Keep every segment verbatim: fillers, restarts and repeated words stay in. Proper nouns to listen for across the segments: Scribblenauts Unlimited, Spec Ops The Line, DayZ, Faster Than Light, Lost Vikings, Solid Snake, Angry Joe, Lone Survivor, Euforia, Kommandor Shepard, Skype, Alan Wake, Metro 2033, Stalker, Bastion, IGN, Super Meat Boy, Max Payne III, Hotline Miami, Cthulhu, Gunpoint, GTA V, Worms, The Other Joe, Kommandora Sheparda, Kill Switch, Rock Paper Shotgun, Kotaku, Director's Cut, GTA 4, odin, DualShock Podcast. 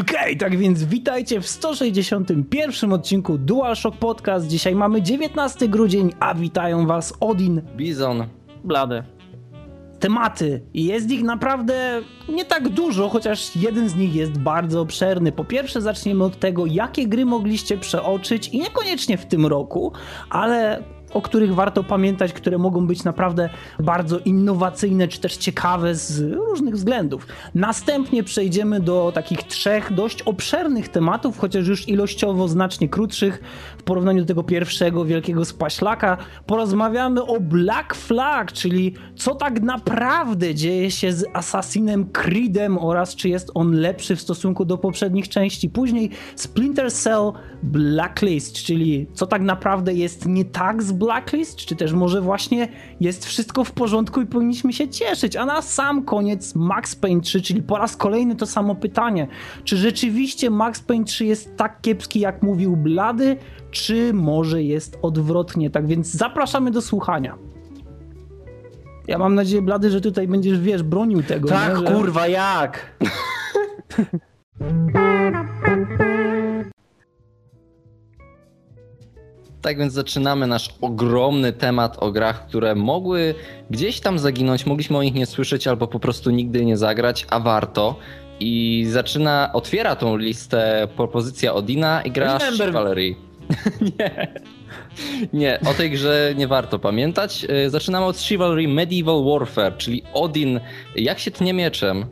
Okej, okay, tak więc witajcie w sto sześćdziesiątym pierwszym odcinku DualShock Podcast. Dzisiaj mamy dziewiętnastego grudzień, a witają was Odin, Bizon, Blady. Tematy. I jest ich naprawdę nie tak dużo, chociaż jeden z nich jest bardzo obszerny. Po pierwsze zaczniemy od tego, jakie gry mogliście przeoczyć i niekoniecznie w tym roku, ale o których warto pamiętać, które mogą być naprawdę bardzo innowacyjne czy też ciekawe z różnych względów. Następnie przejdziemy do takich trzech dość obszernych tematów, chociaż już ilościowo znacznie krótszych w porównaniu do tego pierwszego wielkiego spaślaka. Porozmawiamy o Black Flag, czyli co tak naprawdę dzieje się z Assassinem Creedem oraz czy jest on lepszy w stosunku do poprzednich części. Później Splinter Cell Blacklist, czyli co tak naprawdę jest nie tak z Blacklist, czy też może właśnie jest wszystko w porządku i powinniśmy się cieszyć. A na sam koniec Max Payne trzy, czyli po raz kolejny to samo pytanie. Czy rzeczywiście Max Payne trzy jest tak kiepski, jak mówił Blady, czy może jest odwrotnie? Tak więc zapraszamy do słuchania. Ja mam nadzieję, Blady, że tutaj będziesz, wiesz, bronił tego. Tak, nie? Że... kurwa, jak? Tak więc zaczynamy nasz ogromny temat o grach, które mogły gdzieś tam zaginąć, mogliśmy o nich nie słyszeć albo po prostu nigdy nie zagrać, a warto. I zaczyna, otwiera tą listę propozycja Odina i gra Chivalry. nie. nie, o tej grze nie warto pamiętać. Zaczynamy od Chivalry Medieval Warfare, czyli Odin, jak się tnie mieczem.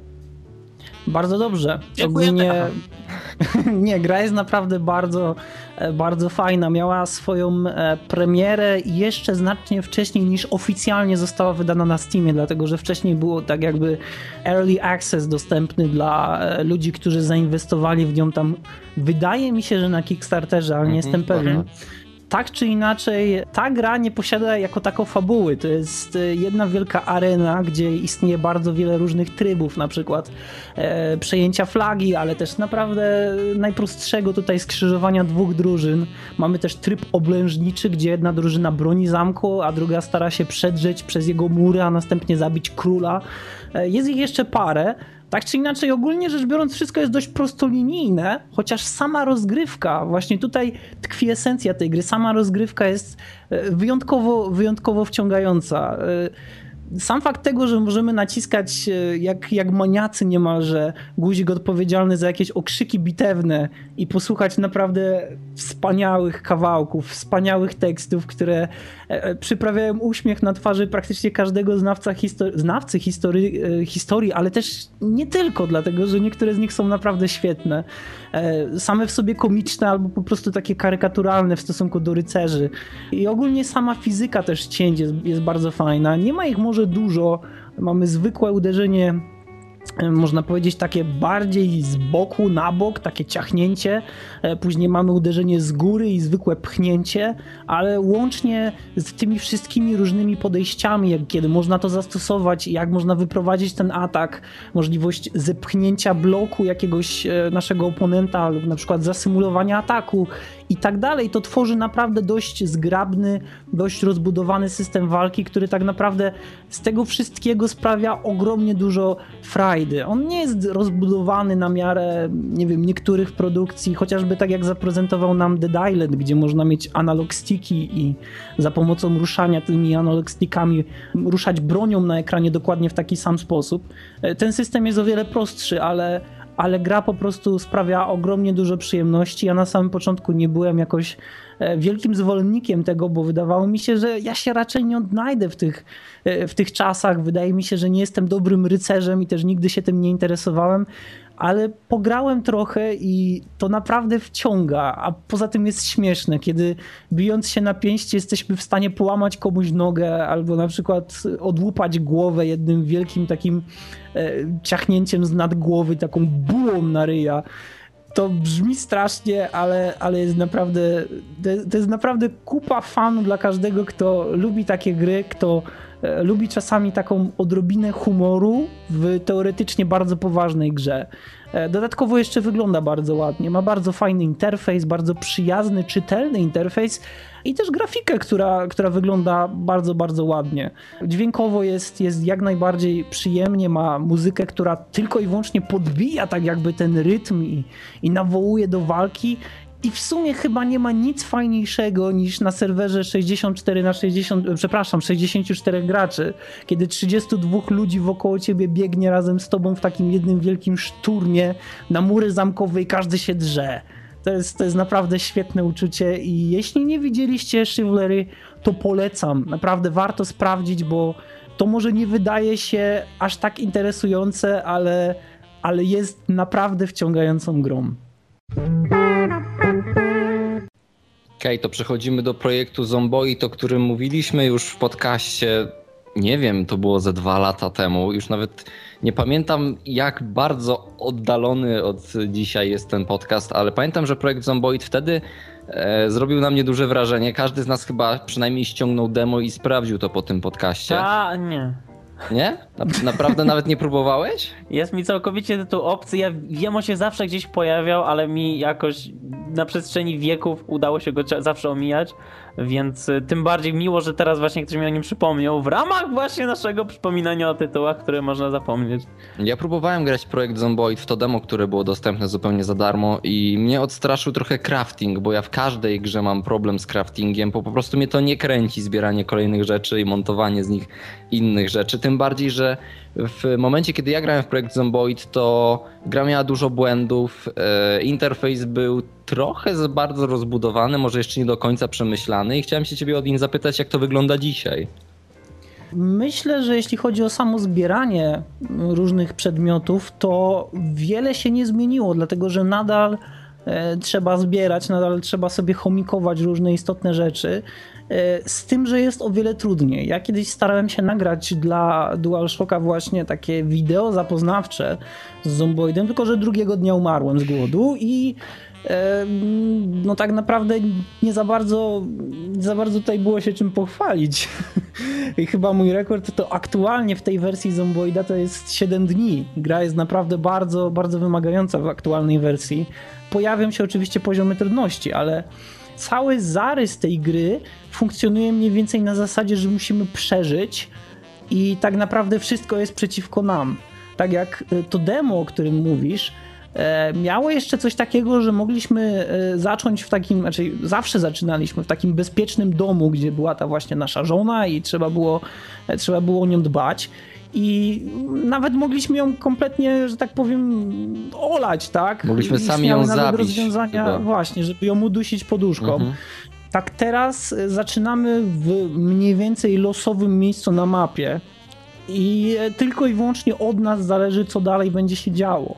Bardzo dobrze. Ogólnie nie, gra jest naprawdę bardzo, bardzo fajna. Miała swoją premierę jeszcze znacznie wcześniej niż oficjalnie została wydana na Steamie, dlatego że wcześniej było tak jakby early access dostępny dla ludzi, którzy zainwestowali w nią tam. Wydaje mi się, że na Kickstarterze, ale nie mm-hmm, jestem pewien. Aha. Tak czy inaczej, ta gra nie posiada jako tako fabuły. To jest jedna wielka arena, gdzie istnieje bardzo wiele różnych trybów, na przykład e, przejęcia flagi, ale też naprawdę najprostszego tutaj skrzyżowania dwóch drużyn. Mamy też tryb oblężniczy, gdzie jedna drużyna broni zamku, a druga stara się przedrzeć przez jego mury, a następnie zabić króla. E, jest ich jeszcze parę. Tak czy inaczej, ogólnie rzecz biorąc, wszystko jest dość prostolinijne, chociaż sama rozgrywka, właśnie tutaj tkwi esencja tej gry, sama rozgrywka jest wyjątkowo, wyjątkowo wciągająca. Sam fakt tego, że możemy naciskać jak, jak maniacy niemalże guzik odpowiedzialny za jakieś okrzyki bitewne i posłuchać naprawdę wspaniałych kawałków, wspaniałych tekstów, które przyprawiają uśmiech na twarzy praktycznie każdego znawca histori- znawcy historii, historii, ale też nie tylko, dlatego że niektóre z nich są naprawdę świetne. Same w sobie komiczne albo po prostu takie karykaturalne w stosunku do rycerzy. I ogólnie sama fizyka też cięć jest, jest bardzo fajna. Nie ma ich może dużo, mamy zwykłe uderzenie, można powiedzieć takie bardziej z boku na bok, takie ciachnięcie, później mamy uderzenie z góry i zwykłe pchnięcie, ale łącznie z tymi wszystkimi różnymi podejściami, jak kiedy można to zastosować, jak można wyprowadzić ten atak, możliwość zepchnięcia bloku jakiegoś naszego oponenta lub na przykład zasymulowania ataku i tak dalej, to tworzy naprawdę dość zgrabny, dość rozbudowany system walki, który tak naprawdę z tego wszystkiego sprawia ogromnie dużo frajdy. On nie jest rozbudowany na miarę, nie wiem, niektórych produkcji, chociażby tak jak zaprezentował nam Dead Island, gdzie można mieć analog sticki i za pomocą ruszania tymi analog stickami ruszać bronią na ekranie dokładnie w taki sam sposób. Ten system jest o wiele prostszy, ale ale gra po prostu sprawia ogromnie dużo przyjemności. Ja na samym początku nie byłem jakoś wielkim zwolennikiem tego, bo wydawało mi się, że ja się raczej nie odnajdę w tych, w tych czasach. Wydaje mi się, że nie jestem dobrym rycerzem i też nigdy się tym nie interesowałem, ale pograłem trochę i to naprawdę wciąga, a poza tym jest śmieszne, kiedy bijąc się na pięści jesteśmy w stanie połamać komuś nogę albo na przykład odłupać głowę jednym wielkim takim e, ciachnięciem z nad głowy, taką bułą na ryja. To brzmi strasznie, ale, ale jest naprawdę, to jest naprawdę kupa fanu dla każdego, kto lubi takie gry, kto lubi czasami taką odrobinę humoru w teoretycznie bardzo poważnej grze. Dodatkowo jeszcze wygląda bardzo ładnie, ma bardzo fajny interfejs, bardzo przyjazny, czytelny interfejs i też grafikę, która, która wygląda bardzo, bardzo ładnie. Dźwiękowo jest, jest jak najbardziej przyjemnie, ma muzykę, która tylko i wyłącznie podbija tak jakby ten rytm i, i nawołuje do walki. I w sumie chyba nie ma nic fajniejszego niż na serwerze sześćdziesiąt cztery na sześćdziesiąt, przepraszam, sześćdziesięciu czterech graczy, kiedy trzydziestu dwóch ludzi wokoło ciebie biegnie razem z tobą w takim jednym wielkim szturmie na mury zamkowe i każdy się drze. To jest, to jest naprawdę świetne uczucie i jeśli nie widzieliście Chivalry, to polecam. Naprawdę warto sprawdzić, bo to może nie wydaje się aż tak interesujące, ale, ale jest naprawdę wciągającą grą. Okej, okay, to przechodzimy do projektu Zomboid, o którym mówiliśmy już w podcaście, nie wiem, to było ze dwa lata temu, już nawet nie pamiętam, jak bardzo oddalony od dzisiaj jest ten podcast, ale pamiętam, że projekt Zomboid wtedy e, zrobił na mnie duże wrażenie. Każdy z nas chyba przynajmniej ściągnął demo i sprawdził to po tym podcaście. A, nie. Nie? Naprawdę nawet nie próbowałeś? Jest mi całkowicie tytuł obcy. Ja wiem, on się zawsze gdzieś pojawiał, ale mi jakoś na przestrzeni wieków udało się go zawsze omijać, więc tym bardziej miło, że teraz właśnie ktoś mi o nim przypomniał w ramach właśnie naszego przypominania o tytułach, które można zapomnieć. Ja próbowałem grać projekt Zomboid w to demo, które było dostępne zupełnie za darmo i mnie odstraszył trochę crafting, bo ja w każdej grze mam problem z craftingiem, bo po prostu mnie to nie kręci zbieranie kolejnych rzeczy i montowanie z nich innych rzeczy, tym bardziej, że w momencie, kiedy ja grałem w projekt Zomboid, to gra miała dużo błędów, interfejs był trochę za bardzo rozbudowany, może jeszcze nie do końca przemyślany i chciałem się ciebie, Odin, zapytać, jak to wygląda dzisiaj. Myślę, że jeśli chodzi o samo zbieranie różnych przedmiotów, to wiele się nie zmieniło, dlatego że nadal trzeba zbierać, nadal trzeba sobie chomikować różne istotne rzeczy, z tym, że jest o wiele trudniej. Ja kiedyś starałem się nagrać dla DualShocka właśnie takie wideo zapoznawcze z Zomboidem, tylko że drugiego dnia umarłem z głodu i no tak naprawdę nie za bardzo, nie za bardzo tutaj było się czym pochwalić. I chyba mój rekord to aktualnie w tej wersji Zomboida to jest siedem dni. Gra jest naprawdę bardzo, bardzo wymagająca w aktualnej wersji. Pojawią się oczywiście poziomy trudności, ale cały zarys tej gry funkcjonuje mniej więcej na zasadzie, że musimy przeżyć i tak naprawdę wszystko jest przeciwko nam. Tak jak to demo, o którym mówisz, miało jeszcze coś takiego, że mogliśmy zacząć w takim, znaczy zawsze zaczynaliśmy w takim bezpiecznym domu, gdzie była ta właśnie nasza żona i trzeba było, trzeba było o nią dbać. I nawet mogliśmy ją kompletnie, że tak powiem, olać, tak? Mogliśmy I sami ją zabić. Rozwiązania chyba. Właśnie, żeby ją udusić poduszką. Mhm. Tak teraz zaczynamy w mniej więcej losowym miejscu na mapie i tylko i wyłącznie od nas zależy, co dalej będzie się działo.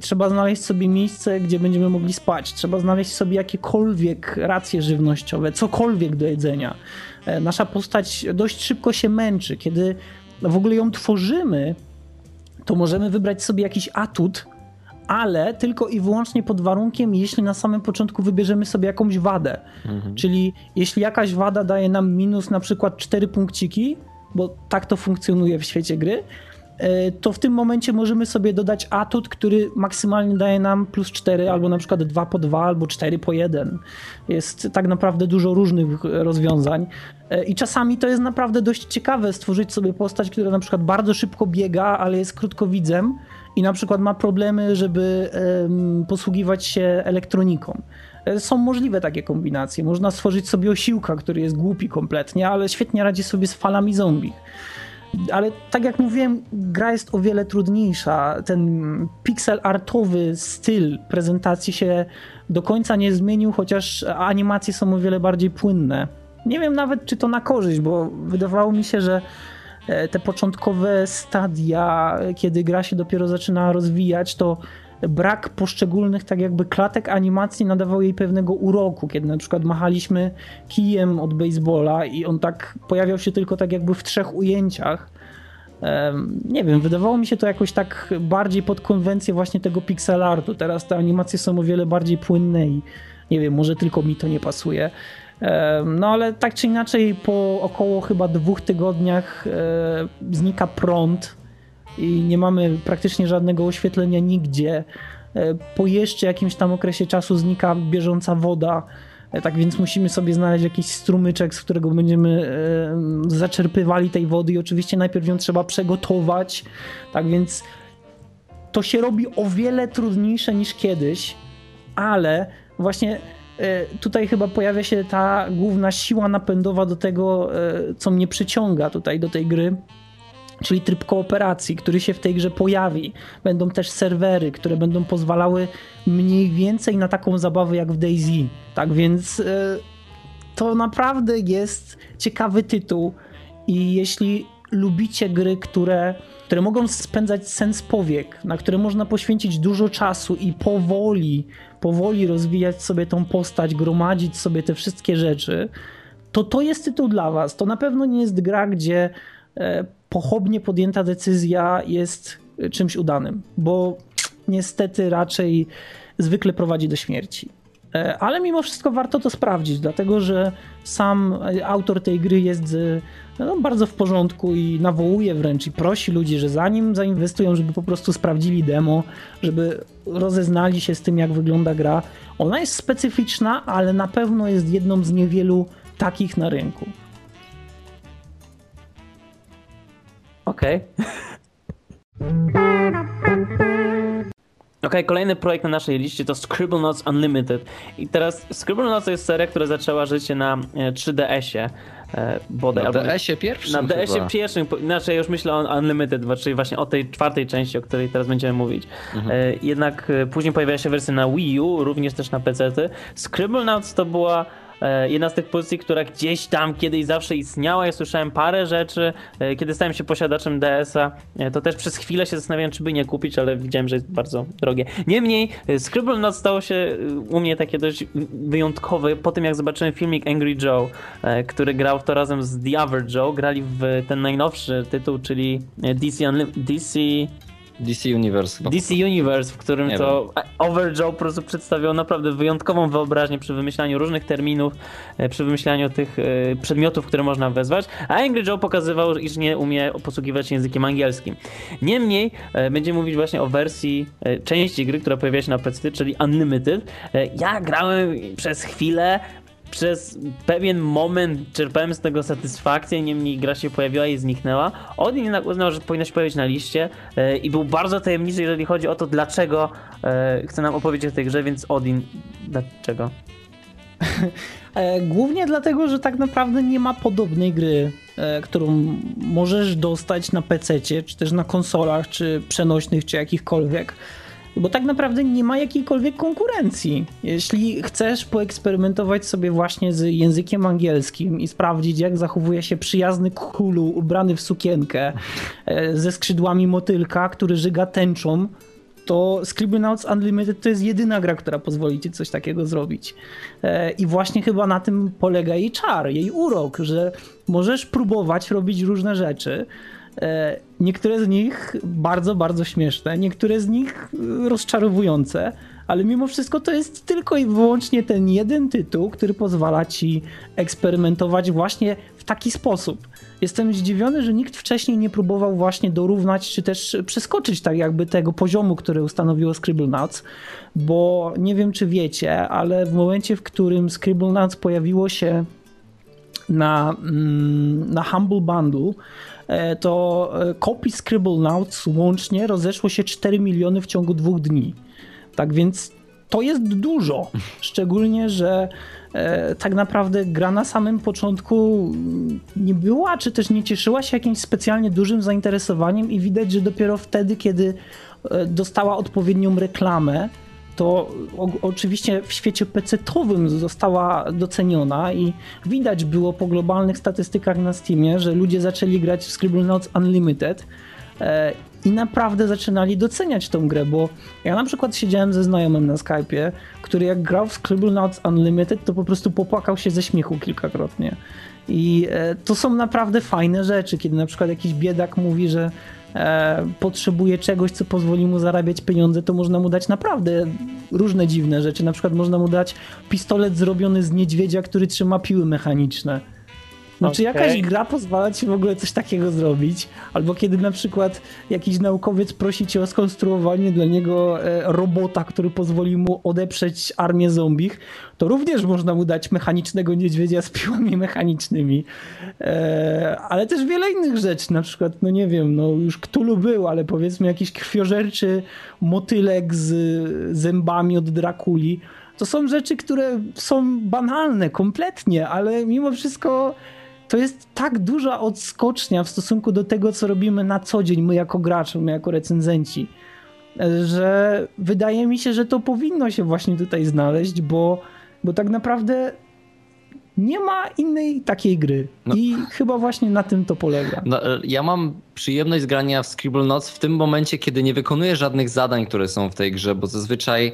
Trzeba znaleźć sobie miejsce, gdzie będziemy mogli spać. Trzeba znaleźć sobie jakiekolwiek racje żywnościowe, cokolwiek do jedzenia. Nasza postać dość szybko się męczy, kiedy w ogóle ją tworzymy, to możemy wybrać sobie jakiś atut, ale tylko i wyłącznie pod warunkiem, jeśli na samym początku wybierzemy sobie jakąś wadę. Mhm. Czyli jeśli jakaś wada daje nam minus na przykład cztery punkciki, bo tak to funkcjonuje w świecie gry, to w tym momencie możemy sobie dodać atut, który maksymalnie daje nam plus cztery, albo na przykład dwa po dwa, albo cztery po jeden. Jest tak naprawdę dużo różnych rozwiązań i czasami to jest naprawdę dość ciekawe stworzyć sobie postać, która na przykład bardzo szybko biega, ale jest krótkowidzem i na przykład ma problemy, żeby posługiwać się elektroniką. Są możliwe takie kombinacje. Można stworzyć sobie osiłka, który jest głupi kompletnie, ale świetnie radzi sobie z falami zombie. Ale tak jak mówiłem, gra jest o wiele trudniejsza. Ten pixel artowy styl prezentacji się do końca nie zmienił, chociaż animacje są o wiele bardziej płynne. Nie wiem nawet, czy to na korzyść, bo wydawało mi się, że te początkowe stadia, kiedy gra się dopiero zaczyna rozwijać, to brak poszczególnych tak jakby klatek animacji nadawał jej pewnego uroku, kiedy na przykład machaliśmy kijem od baseballa i on tak pojawiał się tylko tak jakby w trzech ujęciach. Nie wiem, wydawało mi się to jakoś tak bardziej pod konwencję właśnie tego pixel artu. Teraz te animacje są o wiele bardziej płynne i nie wiem, może tylko mi to nie pasuje. No ale tak czy inaczej po około chyba dwóch tygodniach znika prąd i nie mamy praktycznie żadnego oświetlenia nigdzie. Po jeszcze jakimś tam okresie czasu znika bieżąca woda, tak więc musimy sobie znaleźć jakiś strumyczek, z którego będziemy zaczerpywali tej wody i oczywiście najpierw ją trzeba przegotować, tak więc to się robi o wiele trudniejsze niż kiedyś, ale właśnie tutaj chyba pojawia się ta główna siła napędowa do tego, co mnie przyciąga tutaj do tej gry, czyli tryb kooperacji, który się w tej grze pojawi. Będą też serwery, które będą pozwalały mniej więcej na taką zabawę jak w DayZ. Tak więc to naprawdę jest ciekawy tytuł i jeśli lubicie gry, które, które mogą spędzać sen z powiek, na które można poświęcić dużo czasu i powoli, powoli rozwijać sobie tą postać, gromadzić sobie te wszystkie rzeczy, to to jest tytuł dla was. To na pewno nie jest gra, gdzie pochopnie podjęta decyzja jest czymś udanym, bo niestety raczej zwykle prowadzi do śmierci. Ale mimo wszystko warto to sprawdzić, dlatego że sam autor tej gry jest no, bardzo w porządku i nawołuje wręcz i prosi ludzi, że zanim zainwestują, żeby po prostu sprawdzili demo, żeby rozeznali się z tym, jak wygląda gra. Ona jest specyficzna, ale na pewno jest jedną z niewielu takich na rynku. Okej. Okay. Okej, okay, kolejny projekt na naszej liście to Scribblenauts Unlimited. I teraz Scribblenauts to jest seria, która zaczęła życie na trzy D S-ie. Bodaj, na D S-ie pierwszym Na D S-ie pierwszym, inaczej już myślę o Unlimited, czyli właśnie o tej czwartej części, o której teraz będziemy mówić. Mhm. Jednak później pojawiła się wersja na Wii U, również też na pecety. Scribblenauts to była jedna z tych pozycji, która gdzieś tam kiedyś zawsze istniała. Ja słyszałem parę rzeczy. Kiedy stałem się posiadaczem D S-a, to też przez chwilę się zastanawiałem, czy by nie kupić, ale widziałem, że jest bardzo drogie. Niemniej Scribblenauts stało się u mnie takie dość wyjątkowe po tym, jak zobaczyłem filmik Angry Joe, który grał w to razem z The Other Joe. Grali w ten najnowszy tytuł, czyli D C Unlimited. D C D C Universe. D C Universe, w którym nie to Over Joe po prostu przedstawiał naprawdę wyjątkową wyobraźnię przy wymyślaniu różnych terminów, przy wymyślaniu tych przedmiotów, które można wezwać, a Angry Joe pokazywał, iż nie umie posługiwać się językiem angielskim. Niemniej będziemy mówić właśnie o wersji części gry, która pojawia się na P C, czyli Unlimited. Ja grałem przez chwilę, przez pewien moment czerpałem z tego satysfakcję, niemniej gra się pojawiła i zniknęła. Odin jednak uznał, że powinna się pojawić na liście yy, i był bardzo tajemniczy, jeżeli chodzi o to, dlaczego yy, chce nam opowiedzieć o tej grze, więc Odin, dlaczego? Głównie dlatego, że tak naprawdę nie ma podobnej gry, yy, którą możesz dostać na pececie, czy też na konsolach, czy przenośnych, czy jakichkolwiek. Bo tak naprawdę nie ma jakiejkolwiek konkurencji. Jeśli chcesz poeksperymentować sobie właśnie z językiem angielskim i sprawdzić, jak zachowuje się przyjazny kulu ubrany w sukienkę ze skrzydłami motylka, który żyga tęczą, to Scribblenauts Unlimited to jest jedyna gra, która pozwoli ci coś takiego zrobić. I właśnie chyba na tym polega jej czar, jej urok, że możesz próbować robić różne rzeczy. Niektóre z nich bardzo, bardzo śmieszne, niektóre z nich rozczarowujące, ale mimo wszystko to jest tylko i wyłącznie ten jeden tytuł, który pozwala ci eksperymentować właśnie w taki sposób. Jestem zdziwiony, że nikt wcześniej nie próbował właśnie dorównać, czy też przeskoczyć tak jakby tego poziomu, który ustanowiło Scribblenauts, bo nie wiem, czy wiecie, ale w momencie, w którym Scribblenauts pojawiło się na, na Humble Bundle, to kopii Scribblenauts łącznie rozeszło się cztery miliony w ciągu dwóch dni. Tak więc to jest dużo, szczególnie, że e, tak naprawdę gra na samym początku nie była, czy też nie cieszyła się jakimś specjalnie dużym zainteresowaniem i widać, że dopiero wtedy, kiedy dostała odpowiednią reklamę, to o, oczywiście w świecie pecetowym została doceniona i widać było po globalnych statystykach na Steamie, że ludzie zaczęli grać w Scribblenauts Unlimited e, i naprawdę zaczynali doceniać tą grę, bo ja na przykład siedziałem ze znajomym na Skype'ie, który jak grał w Scribblenauts Unlimited, to po prostu popłakał się ze śmiechu kilkakrotnie. I e, to są naprawdę fajne rzeczy, kiedy na przykład jakiś biedak mówi, że e, potrzebuje czegoś, co pozwoli mu zarabiać pieniądze, to można mu dać naprawdę różne dziwne rzeczy. Na przykład można mu dać pistolet zrobiony z niedźwiedzia, który trzyma piły mechaniczne. Znaczy okay. Jakaś gra pozwala ci w ogóle coś takiego zrobić, albo kiedy na przykład jakiś naukowiec prosi cię o skonstruowanie dla niego robota, który pozwoli mu odeprzeć armię zombich, to również można mu dać mechanicznego niedźwiedzia z piłami mechanicznymi. Ale też wiele innych rzeczy, na przykład, no nie wiem, no już Cthulhu był, ale powiedzmy jakiś krwiożerczy motylek z zębami od Drakuli. To są rzeczy, które są banalne kompletnie, ale mimo wszystko to jest tak duża odskocznia w stosunku do tego, co robimy na co dzień my jako gracze, my jako recenzenci, że wydaje mi się, że to powinno się właśnie tutaj znaleźć, bo, bo tak naprawdę nie ma innej takiej gry. No. I chyba właśnie na tym to polega. No, ja mam przyjemność z grania w Scribblenauts w tym momencie, kiedy nie wykonuję żadnych zadań, które są w tej grze, bo zazwyczaj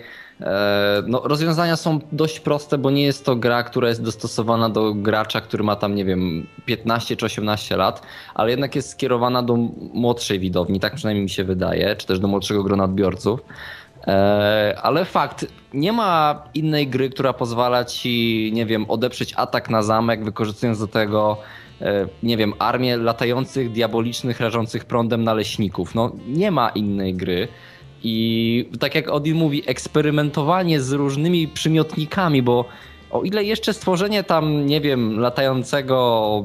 no, rozwiązania są dość proste, bo nie jest to gra, która jest dostosowana do gracza, który ma tam, nie wiem, piętnaście czy osiemnaście lat, ale jednak jest skierowana do młodszej widowni, tak przynajmniej mi się wydaje, czy też do młodszego grona odbiorców. Ale fakt, nie ma innej gry, która pozwala ci, nie wiem, odeprzeć atak na zamek, wykorzystując do tego, nie wiem, armię latających, diabolicznych, rażących prądem naleśników. No, nie ma innej gry. I tak jak Odin mówi, eksperymentowanie z różnymi przymiotnikami, bo o ile jeszcze stworzenie tam, nie wiem, latającego,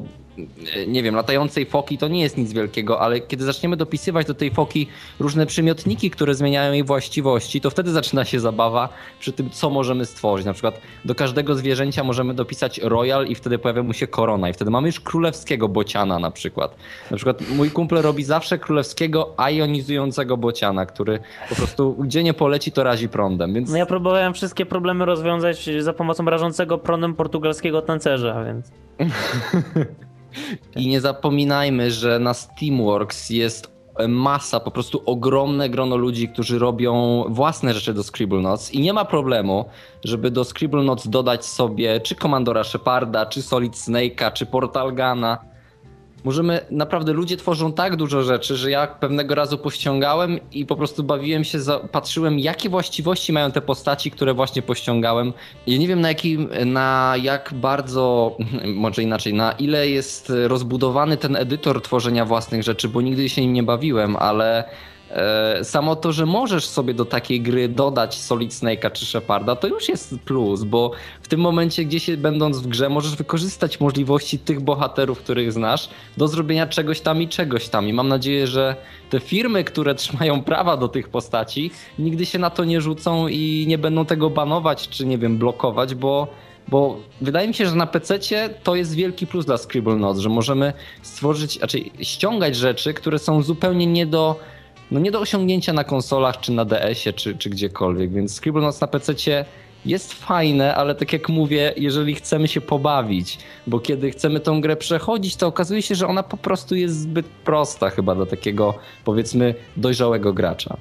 nie wiem, latającej foki to nie jest nic wielkiego, ale kiedy zaczniemy dopisywać do tej foki różne przymiotniki, które zmieniają jej właściwości, to wtedy zaczyna się zabawa przy tym, co możemy stworzyć. Na przykład do każdego zwierzęcia możemy dopisać royal i wtedy pojawia mu się korona i wtedy mamy już królewskiego bociana na przykład. Na przykład mój kumple robi zawsze królewskiego ajonizującego bociana, który po prostu gdzie nie poleci, to razi prądem. Więc... No ja próbowałem wszystkie problemy rozwiązać za pomocą rażącego prądem portugalskiego tancerza, więc... I nie zapominajmy, że na Steamworks jest masa, po prostu ogromne grono ludzi, którzy robią własne rzeczy do Scribblenauts i nie ma problemu, żeby do Scribblenauts dodać sobie czy Kommandora Sheparda, czy Solid Snake'a, czy Portal Guna. Możemy, naprawdę ludzie tworzą tak dużo rzeczy, że ja pewnego razu pościągałem i po prostu bawiłem się, za, patrzyłem jakie właściwości mają te postaci, które właśnie pościągałem. Ja nie wiem na jakim, na jak bardzo, może inaczej, na ile jest rozbudowany ten edytor tworzenia własnych rzeczy, bo nigdy się nim nie bawiłem, ale e, samo to, że możesz sobie do takiej gry dodać Solid Snake'a czy Sheparda, to już jest plus, bo w tym momencie, gdzieś będąc w grze, możesz wykorzystać możliwości tych bohaterów, których znasz, do zrobienia czegoś tam i czegoś tam. I mam nadzieję, że te firmy, które trzymają prawa do tych postaci, nigdy się na to nie rzucą i nie będą tego banować czy, nie wiem, blokować, bo, bo wydaje mi się, że na pececie to jest wielki plus dla Scribblenauts, że możemy stworzyć, znaczy ściągać rzeczy, które są zupełnie nie do... No nie do osiągnięcia na konsolach, czy na D S-ie, czy, czy gdziekolwiek, więc Scribblenauts na pececie jest fajne, ale tak jak mówię, jeżeli chcemy się pobawić, bo kiedy chcemy tą grę przechodzić, to okazuje się, że ona po prostu jest zbyt prosta chyba dla takiego, powiedzmy, dojrzałego gracza.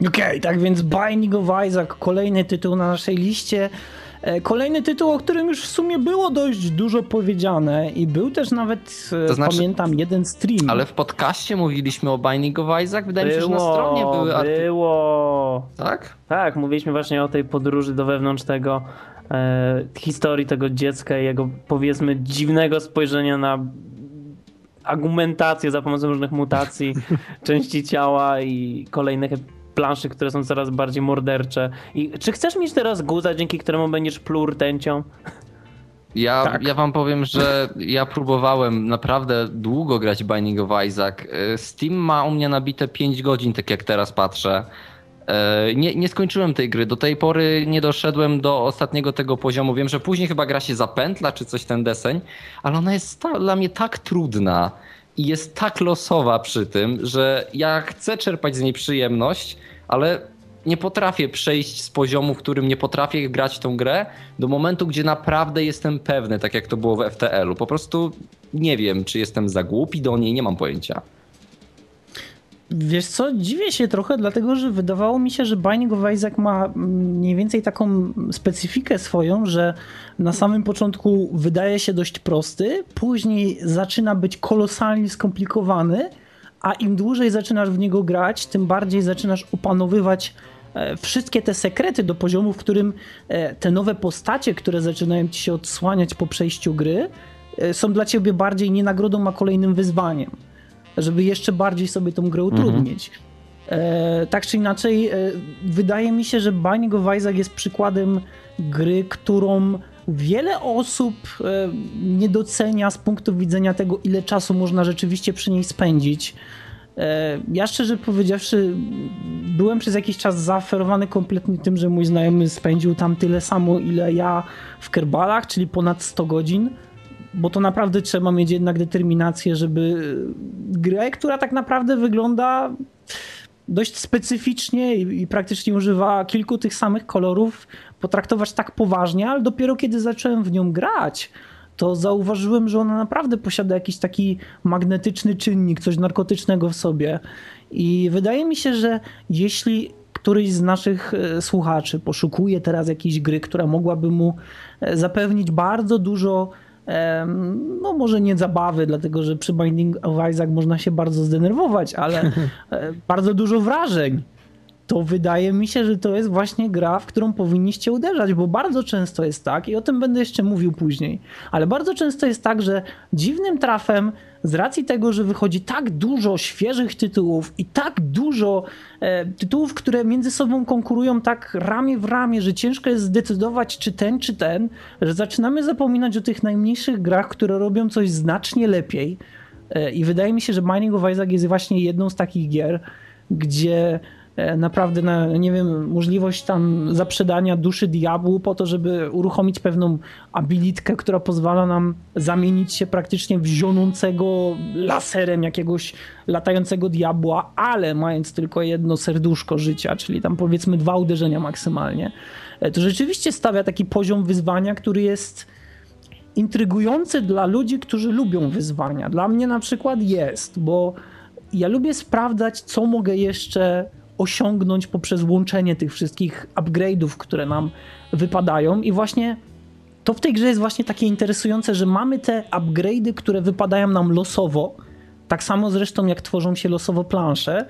Okej, okay, tak więc Binding of Isaac, kolejny tytuł na naszej liście. Kolejny tytuł, o którym już w sumie było dość dużo powiedziane i był też nawet, to znaczy, pamiętam, jeden stream. Ale w podcaście mówiliśmy o Binding of Isaac, wydaje mi się, że na stronie były... Arty... Było, tak? Tak, mówiliśmy właśnie o tej podróży do wewnątrz tego, e, historii tego dziecka i jego, powiedzmy, dziwnego spojrzenia na argumentację za pomocą różnych mutacji, części ciała i kolejnych planszy, które są coraz bardziej mordercze. I czy chcesz mieć teraz guza, dzięki któremu będziesz pluł rtęcią? Ja, tak. ja wam powiem, że ja próbowałem naprawdę długo grać Binding of Isaac. Steam ma u mnie nabite pięć godzin, tak jak teraz patrzę. Nie, nie skończyłem tej gry. Do tej pory nie doszedłem do ostatniego tego poziomu. Wiem, że później chyba gra się zapętla, czy coś ten deseń, ale ona jest ta, dla mnie tak trudna i jest tak losowa przy tym, że ja chcę czerpać z niej przyjemność, ale nie potrafię przejść z poziomu, w którym nie potrafię grać tą grę, do momentu, gdzie naprawdę jestem pewny, tak jak to było w F T L-u. Po prostu nie wiem, czy jestem za głupi do niej, nie mam pojęcia. Wiesz co, dziwię się trochę, dlatego że wydawało mi się, że Binding of Isaac ma mniej więcej taką specyfikę swoją, że na samym początku wydaje się dość prosty, później zaczyna być kolosalnie skomplikowany, a im dłużej zaczynasz w niego grać, tym bardziej zaczynasz opanowywać wszystkie te sekrety do poziomu, w którym te nowe postacie, które zaczynają ci się odsłaniać po przejściu gry, są dla ciebie bardziej nie nagrodą, a kolejnym wyzwaniem, żeby jeszcze bardziej sobie tą grę utrudnić. Mhm. E, tak czy inaczej, e, wydaje mi się, że Binding of Isaac jest przykładem gry, którą wiele osób e, nie docenia z punktu widzenia tego, ile czasu można rzeczywiście przy niej spędzić. E, ja szczerze powiedziawszy, byłem przez jakiś czas zaaferowany kompletnie tym, że mój znajomy spędził tam tyle samo, ile ja w Kerbalach, czyli ponad sto godzin. Bo to naprawdę trzeba mieć jednak determinację, żeby grę, która tak naprawdę wygląda dość specyficznie i, i praktycznie używa kilku tych samych kolorów, potraktować tak poważnie, ale dopiero kiedy zacząłem w nią grać, to zauważyłem, że ona naprawdę posiada jakiś taki magnetyczny czynnik, coś narkotycznego w sobie. I wydaje mi się, że jeśli któryś z naszych słuchaczy poszukuje teraz jakiejś gry, która mogłaby mu zapewnić bardzo dużo, no może nie zabawy, dlatego że przy Binding of Isaac można się bardzo zdenerwować, ale bardzo dużo wrażeń, to wydaje mi się, że to jest właśnie gra, w którą powinniście uderzać, bo bardzo często jest tak, i o tym będę jeszcze mówił później, ale bardzo często jest tak, że dziwnym trafem, z racji tego, że wychodzi tak dużo świeżych tytułów i tak dużo e, tytułów, które między sobą konkurują tak ramię w ramię, że ciężko jest zdecydować czy ten, czy ten, że zaczynamy zapominać o tych najmniejszych grach, które robią coś znacznie lepiej. E, I wydaje mi się, że Binding of Isaac jest właśnie jedną z takich gier, gdzie naprawdę, na, nie wiem, możliwość tam zaprzedania duszy diabłu po to, żeby uruchomić pewną abilitkę, która pozwala nam zamienić się praktycznie w zionącego laserem jakiegoś latającego diabła, ale mając tylko jedno serduszko życia, czyli tam powiedzmy dwa uderzenia maksymalnie, to rzeczywiście stawia taki poziom wyzwania, który jest intrygujący dla ludzi, którzy lubią wyzwania. Dla mnie na przykład jest, bo ja lubię sprawdzać, co mogę jeszcze osiągnąć poprzez łączenie tych wszystkich upgrade'ów, które nam wypadają, i właśnie to w tej grze jest właśnie takie interesujące, że mamy te upgrade'y, które wypadają nam losowo, tak samo zresztą jak tworzą się losowo plansze,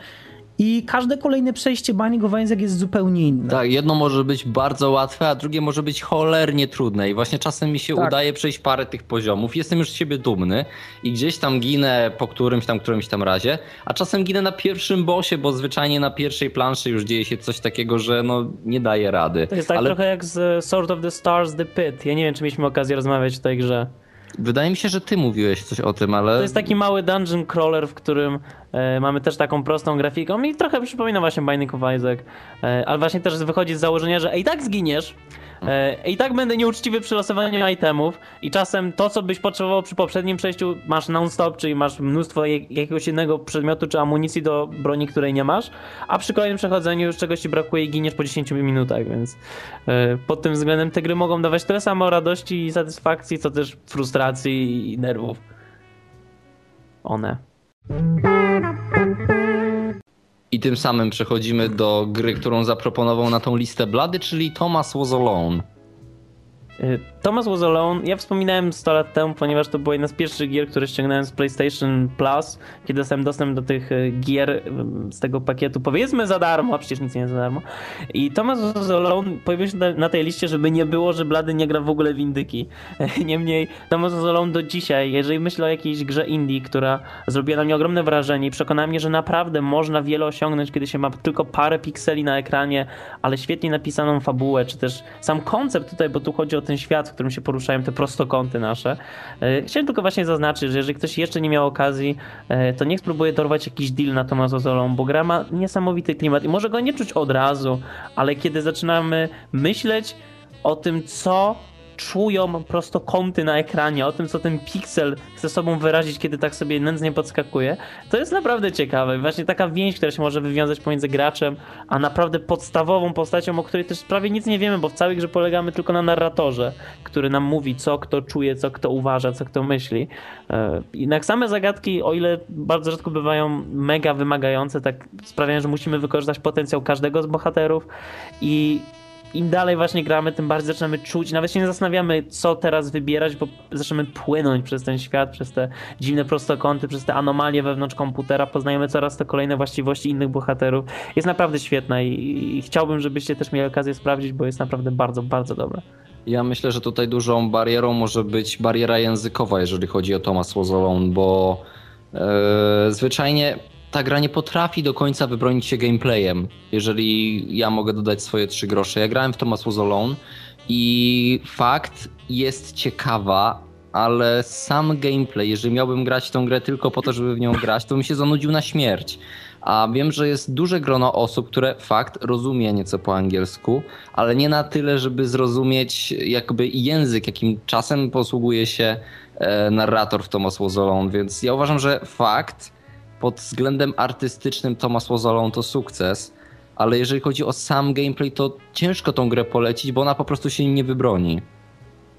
i każde kolejne przejście Binding of Isaac jest zupełnie inne. Tak, jedno może być bardzo łatwe, a drugie może być cholernie trudne, i właśnie czasem mi się tak udaje przejść parę tych poziomów, jestem już z siebie dumny i gdzieś tam ginę po którymś tam, którymś tam razie, a czasem ginę na pierwszym bossie, bo zwyczajnie na pierwszej planszy już dzieje się coś takiego, że no nie daje rady. To jest tak Ale... trochę jak z Sword of the Stars the Pit, ja nie wiem, czy mieliśmy okazję rozmawiać o tej grze. Wydaje mi się, że ty mówiłeś coś o tym, ale... To jest taki mały dungeon crawler, w którym e, mamy też taką prostą grafiką i trochę przypomina właśnie Binding of Isaac, e, ale właśnie też wychodzi z założenia, że i tak zginiesz, e, i tak będę nieuczciwy przy losowaniu itemów, i czasem to, co byś potrzebował przy poprzednim przejściu, masz non-stop, czyli masz mnóstwo je- jakiegoś innego przedmiotu czy amunicji do broni, której nie masz, a przy kolejnym przechodzeniu już czegoś ci brakuje i giniesz po dziesięciu minutach, więc e, pod tym względem te gry mogą dawać tyle samo radości i satysfakcji, co też frustracji i nerwów. One. I tym samym przechodzimy do gry, którą zaproponował na tą listę Blady, czyli Thomas Was Alone. Thomas Was Alone, ja wspominałem sto lat temu, ponieważ to była jedna z pierwszych gier, które ściągnąłem z PlayStation Plus, kiedy dostałem dostęp do tych gier z tego pakietu, powiedzmy za darmo, a przecież nic nie jest za darmo. I Thomas Was Alone pojawił się na tej liście, żeby nie było, że Blady nie gra w ogóle w indyki. Niemniej Thomas Was Alone do dzisiaj, jeżeli myślę o jakiejś grze indie, która zrobiła na mnie ogromne wrażenie i przekonała mnie, że naprawdę można wiele osiągnąć, kiedy się ma tylko parę pikseli na ekranie, ale świetnie napisaną fabułę, czy też sam koncept tutaj, bo tu chodzi o ten świat, w którym się poruszają te prostokąty nasze. Chciałem tylko właśnie zaznaczyć, że jeżeli ktoś jeszcze nie miał okazji, to niech spróbuje dorwać jakiś deal na Thomasa Was Alone, bo gra ma niesamowity klimat i może go nie czuć od razu, ale kiedy zaczynamy myśleć o tym, co czują prostokąty na ekranie, o tym, co ten piksel chce sobą wyrazić, kiedy tak sobie nędznie podskakuje, to jest naprawdę ciekawe. Właśnie taka więź, która się może wywiązać pomiędzy graczem, a naprawdę podstawową postacią, o której też prawie nic nie wiemy, bo w całej grze polegamy tylko na narratorze, który nam mówi, co kto czuje, co kto uważa, co kto myśli. Jednak same zagadki, o ile bardzo rzadko bywają mega wymagające, tak sprawiają, że musimy wykorzystać potencjał każdego z bohaterów i im dalej właśnie gramy, tym bardziej zaczynamy czuć, nawet się nie zastanawiamy, co teraz wybierać, bo zaczynamy płynąć przez ten świat, przez te dziwne prostokąty, przez te anomalie wewnątrz komputera, poznajemy coraz to kolejne właściwości innych bohaterów. Jest naprawdę świetna i, i chciałbym, żebyście też mieli okazję sprawdzić, bo jest naprawdę bardzo, bardzo dobra. Ja myślę, że tutaj dużą barierą może być bariera językowa, jeżeli chodzi o Thomas Was Alone, bo yy, zwyczajnie ta gra nie potrafi do końca wybronić się gameplayem, jeżeli ja mogę dodać swoje trzy grosze. Ja grałem w Thomas Was Alone i fakt jest ciekawa, ale sam gameplay, jeżeli miałbym grać w tą grę tylko po to, żeby w nią grać, to bym się zanudził na śmierć. A wiem, że jest duże grono osób, które fakt rozumie nieco po angielsku, ale nie na tyle, żeby zrozumieć jakby język, jakim czasem posługuje się e, narrator w Thomas Was Alone, więc ja uważam, że fakt pod względem artystycznym Thomas Was Alone to sukces, ale jeżeli chodzi o sam gameplay, to ciężko tą grę polecić, bo ona po prostu się nie wybroni.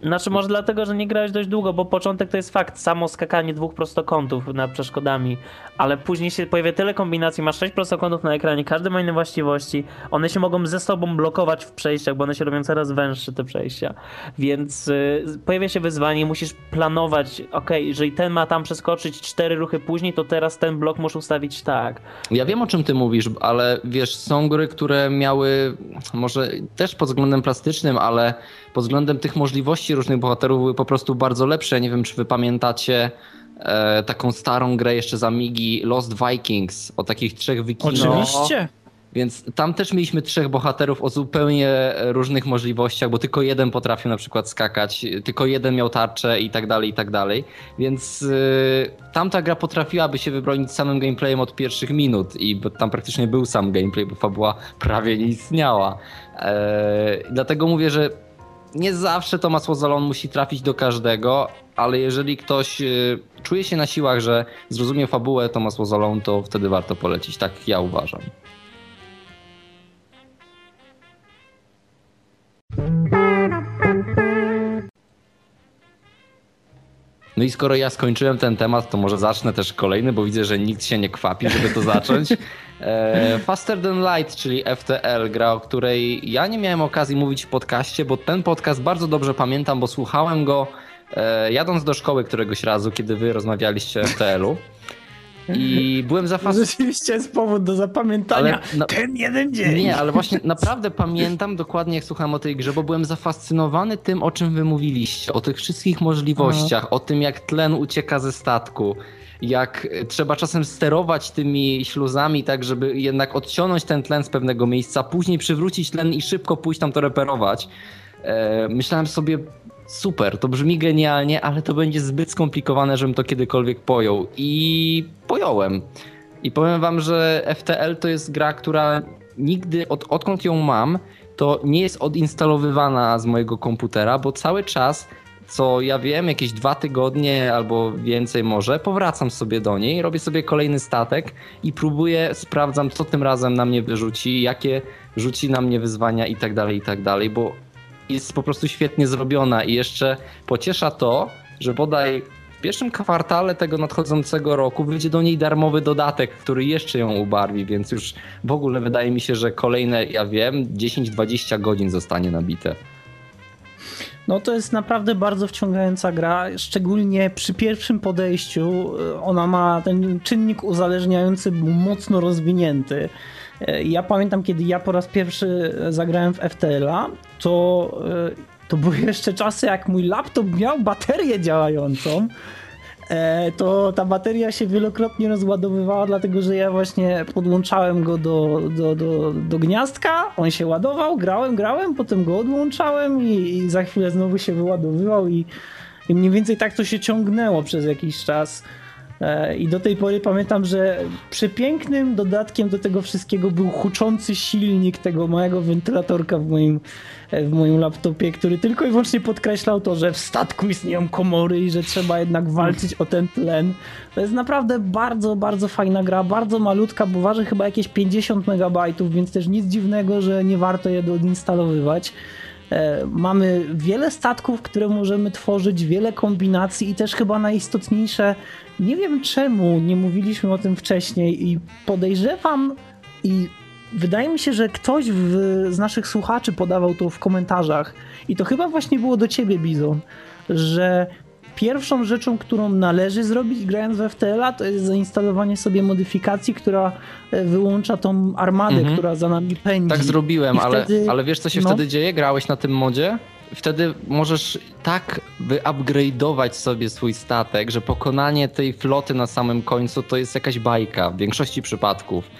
Znaczy może dlatego, że nie grałeś dość długo, bo początek to jest fakt, samo skakanie dwóch prostokątów nad przeszkodami, ale później się pojawia tyle kombinacji, masz sześć prostokątów na ekranie, każdy ma inne właściwości, one się mogą ze sobą blokować w przejściach, bo one się robią coraz węższe te przejścia, więc yy, pojawia się wyzwanie i musisz planować, okej, jeżeli ten ma tam przeskoczyć cztery ruchy później, to teraz ten blok muszę ustawić tak. Ja wiem, o czym ty mówisz, ale wiesz, są gry, które miały może też pod względem plastycznym, ale pod względem tych możliwości różnych bohaterów były po prostu bardzo lepsze. Ja nie wiem, czy wy pamiętacie e, taką starą grę jeszcze z Amigi, Lost Vikings, o takich trzech wikinów. Oczywiście. Więc tam też mieliśmy trzech bohaterów o zupełnie różnych możliwościach, bo tylko jeden potrafił na przykład skakać, tylko jeden miał tarczę i tak dalej, i tak dalej. Więc y, tamta gra potrafiłaby się wybronić samym gameplayem od pierwszych minut i tam praktycznie był sam gameplay, bo fabuła prawie nie istniała. E, dlatego mówię, że nie zawsze Thomas Was Alone musi trafić do każdego, ale jeżeli ktoś yy, czuje się na siłach, że zrozumie fabułę Thomas Was Alone, to wtedy warto polecić. Tak ja uważam. No i skoro ja skończyłem ten temat, to może zacznę też kolejny, bo widzę, że nikt się nie kwapi, żeby to zacząć. E, Faster Than Light, czyli F T L, gra, o której ja nie miałem okazji mówić w podcaście, bo ten podcast bardzo dobrze pamiętam, bo słuchałem go e, jadąc do szkoły któregoś razu, kiedy wy rozmawialiście o F T L-u. I byłem zafascynowany. Rzeczywiście jest powód do zapamiętania. Na... Ten jeden dzień. Nie, ale właśnie naprawdę pamiętam dokładnie, jak słuchałem o tej grze, bo byłem zafascynowany tym, o czym wy mówiliście. O tych wszystkich możliwościach, aha, o tym, jak tlen ucieka ze statku, jak trzeba czasem sterować tymi śluzami tak, żeby jednak odciągnąć ten tlen z pewnego miejsca, później przywrócić tlen i szybko pójść tam to reperować. Eee, myślałem sobie, super, to brzmi genialnie, ale to będzie zbyt skomplikowane, żebym to kiedykolwiek pojął. I pojąłem. I powiem wam, że F T L to jest gra, która nigdy, od, odkąd ją mam, to nie jest odinstalowywana z mojego komputera, bo cały czas, co ja wiem, jakieś dwa tygodnie albo więcej może, powracam sobie do niej, robię sobie kolejny statek i próbuję, sprawdzam, co tym razem na mnie wyrzuci, jakie rzuci na mnie wyzwania i tak dalej, i tak dalej, bo jest po prostu świetnie zrobiona i jeszcze pociesza to, że bodaj w pierwszym kwartale tego nadchodzącego roku wyjdzie do niej darmowy dodatek, który jeszcze ją ubarwi, więc już w ogóle wydaje mi się, że kolejne, ja wiem, dziesięć dwadzieścia godzin zostanie nabite. No to jest naprawdę bardzo wciągająca gra, szczególnie przy pierwszym podejściu ona ma ten czynnik uzależniający mocno rozwinięty. Ja pamiętam, kiedy ja po raz pierwszy zagrałem w F T L-a, to, to były jeszcze czasy, jak mój laptop miał baterię działającą, to ta bateria się wielokrotnie rozładowywała, dlatego że ja właśnie podłączałem go do, do, do, do gniazdka, on się ładował, grałem, grałem, potem go odłączałem i, i za chwilę znowu się wyładowywał i, i mniej więcej tak to się ciągnęło przez jakiś czas. I do tej pory pamiętam, że przepięknym dodatkiem do tego wszystkiego był huczący silnik tego małego wentylatorka w moim, w moim laptopie, który tylko i wyłącznie podkreślał to, że w statku istnieją komory i że trzeba jednak walczyć o ten tlen. To jest naprawdę bardzo, bardzo fajna gra, bardzo malutka, bo waży chyba jakieś pięćdziesiąt megabajtów, więc też nic dziwnego, że nie warto je odinstalowywać. Mamy wiele statków, które możemy tworzyć, wiele kombinacji i też chyba najistotniejsze, nie wiem czemu nie mówiliśmy o tym wcześniej i podejrzewam i wydaje mi się, że ktoś w, z naszych słuchaczy podawał to w komentarzach i to chyba właśnie było do ciebie, Bizon, że pierwszą rzeczą, którą należy zrobić grając w F T L-a, to jest zainstalowanie sobie modyfikacji, która wyłącza tą armadę, mhm. która za nami pędzi. Tak zrobiłem, ale, wtedy... ale wiesz co się no. wtedy dzieje? Grałeś na tym modzie? Wtedy możesz tak wyupgrade'ować sobie swój statek, że pokonanie tej floty na samym końcu to jest jakaś bajka w większości przypadków.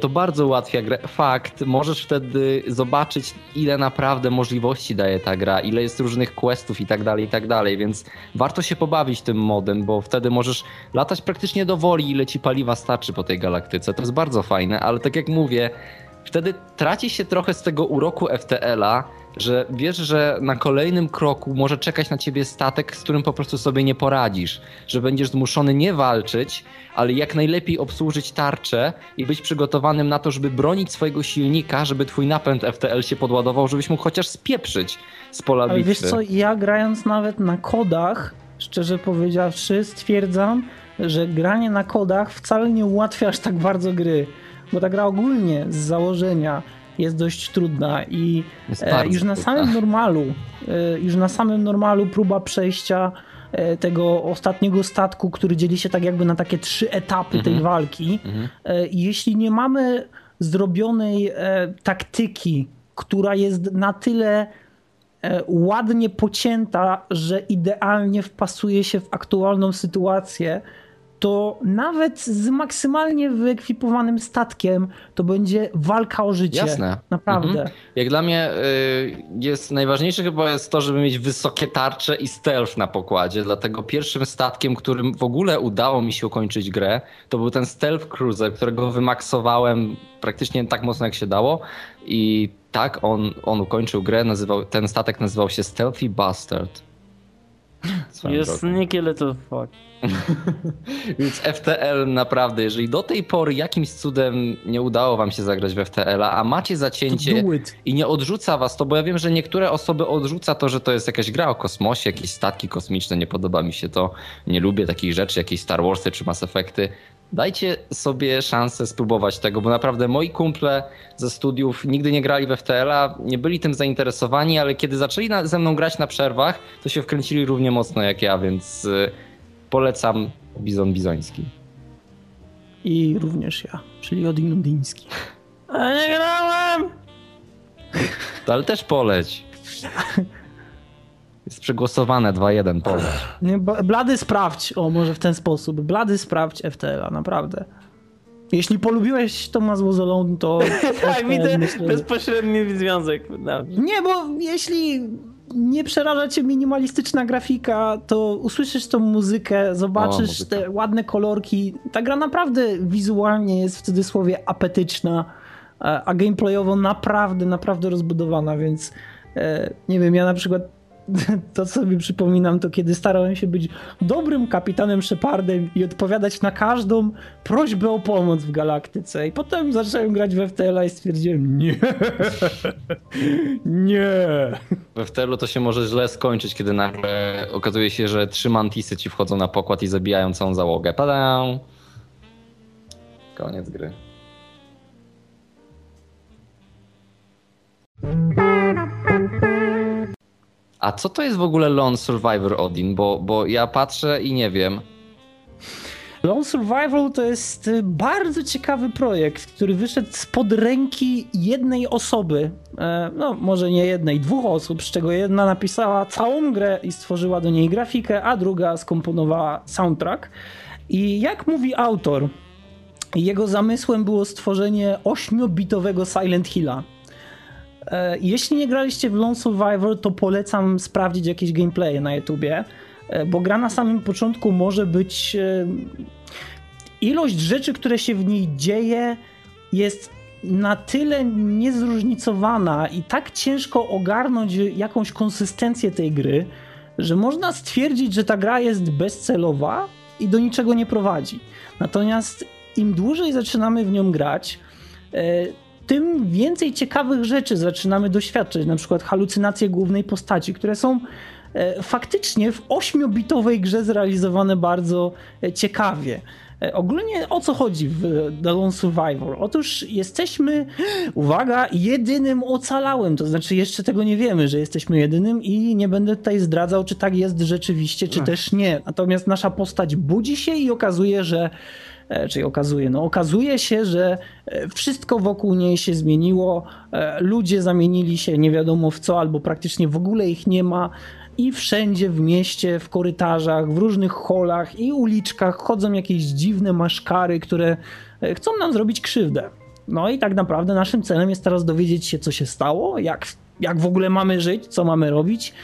To bardzo ułatwia grę. Fakt, możesz wtedy zobaczyć, ile naprawdę możliwości daje ta gra, ile jest różnych questów i tak dalej, i tak dalej, więc warto się pobawić tym modem, bo wtedy możesz latać praktycznie do woli, ile ci paliwa starczy po tej galaktyce. To jest bardzo fajne, ale tak jak mówię, wtedy traci się trochę z tego uroku F T L-a, że wiesz, że na kolejnym kroku może czekać na ciebie statek, z którym po prostu sobie nie poradzisz, że będziesz zmuszony nie walczyć, ale jak najlepiej obsłużyć tarczę i być przygotowanym na to, żeby bronić swojego silnika, żeby twój napęd F T L się podładował, żebyś mógł chociaż spieprzyć z pola bitwy. Ale wiesz co, ja grając nawet na kodach, szczerze powiedziawszy, stwierdzam, że granie na kodach wcale nie ułatwia aż tak bardzo gry, bo ta gra ogólnie z założenia jest dość trudna i e, już na samym trudna. normalu, e, już na samym normalu próba przejścia e, tego ostatniego statku, który dzieli się tak jakby na takie trzy etapy mm-hmm. tej walki. Mm-hmm. E, jeśli nie mamy zrobionej e, taktyki, która jest na tyle e, ładnie pocięta, że idealnie wpasuje się w aktualną sytuację, to nawet z maksymalnie wyekwipowanym statkiem to będzie walka o życie. Jasne. Naprawdę. Mhm. Jak dla mnie y, jest najważniejsze chyba jest to, żeby mieć wysokie tarcze i stealth na pokładzie, dlatego pierwszym statkiem, którym w ogóle udało mi się ukończyć grę, to był ten stealth cruiser, którego wymaksowałem praktycznie tak mocno jak się dało i tak on, on ukończył grę, nazywał, ten statek nazywał się Stealthy Bastard. Jest niekie little fuck. Więc F T L naprawdę, jeżeli do tej pory jakimś cudem nie udało wam się zagrać w F T L-a, a macie zacięcie i nie odrzuca was to, bo ja wiem, że niektóre osoby odrzuca to, że to jest jakaś gra o kosmosie, jakieś statki kosmiczne, nie podoba mi się to, nie lubię takich rzeczy, jakieś Star Warsy czy Mass Effecty. Dajcie sobie szansę spróbować tego, bo naprawdę moi kumple ze studiów nigdy nie grali w F T L-a, nie byli tym zainteresowani, ale kiedy zaczęli na, ze mną grać na przerwach, to się wkręcili równie mocno jak ja, więc y, polecam Bizon Bizoński. I również ja, czyli Odin Odyński. A nie grałem! To, ale też poleć. Jest przegłosowane dwa jeden, poleć. Blady sprawdź, o może w ten sposób, blady sprawdź F T L-a, naprawdę. Jeśli polubiłeś Thomasa Was Alone, to... tak, widzę myślę... bezpośredni związek. No. Nie, bo jeśli nie przeraża cię minimalistyczna grafika, to usłyszysz tą muzykę, zobaczysz o, te ładne kolorki. Ta gra naprawdę wizualnie jest w cudzysłowie apetyczna, a gameplayowo naprawdę, naprawdę rozbudowana, więc nie wiem, ja na przykład to sobie przypominam, to kiedy starałem się być dobrym kapitanem Shepardem i odpowiadać na każdą prośbę o pomoc w galaktyce. I potem zacząłem grać w F T L-a i stwierdziłem nie, nie. W F T L-u to się może źle skończyć, kiedy nagle okazuje się, że trzy mantisy ci wchodzą na pokład i zabijają całą załogę. Padam. Koniec gry. A co to jest w ogóle Lone Survivor, Odin? Bo, bo ja patrzę i nie wiem. Lone Survivor to jest bardzo ciekawy projekt, który wyszedł spod ręki jednej osoby. No może nie jednej, dwóch osób, z czego jedna napisała całą grę i stworzyła do niej grafikę, a druga skomponowała soundtrack. I jak mówi autor, jego zamysłem było stworzenie ośmiobitowego Silent Hilla. Jeśli nie graliście w Lone Survivor, to polecam sprawdzić jakieś gameplaye na YouTubie. bo gra na samym początku może być... Ilość rzeczy, które się w niej dzieje, jest na tyle niezróżnicowana i tak ciężko ogarnąć jakąś konsystencję tej gry, że można stwierdzić, że ta gra jest bezcelowa i do niczego nie prowadzi. Natomiast im dłużej zaczynamy w nią grać, tym więcej ciekawych rzeczy zaczynamy doświadczać, na przykład halucynacje głównej postaci, które są faktycznie w ośmiobitowej grze zrealizowane bardzo ciekawie. Ogólnie o co chodzi w The Lone Survivor? Otóż jesteśmy, uwaga, jedynym ocalałym, to znaczy jeszcze tego nie wiemy, że jesteśmy jedynym i nie będę tutaj zdradzał, czy tak jest rzeczywiście, czy Ach. też nie. Natomiast nasza postać budzi się i okazuje, że Czyli okazuje, no okazuje się, że wszystko wokół niej się zmieniło, ludzie zamienili się nie wiadomo w co, albo praktycznie w ogóle ich nie ma i wszędzie w mieście, w korytarzach, w różnych holach i uliczkach chodzą jakieś dziwne maszkary, które chcą nam zrobić krzywdę. No i tak naprawdę naszym celem jest teraz dowiedzieć się, co się stało, jak, jak w ogóle mamy żyć, co mamy robić,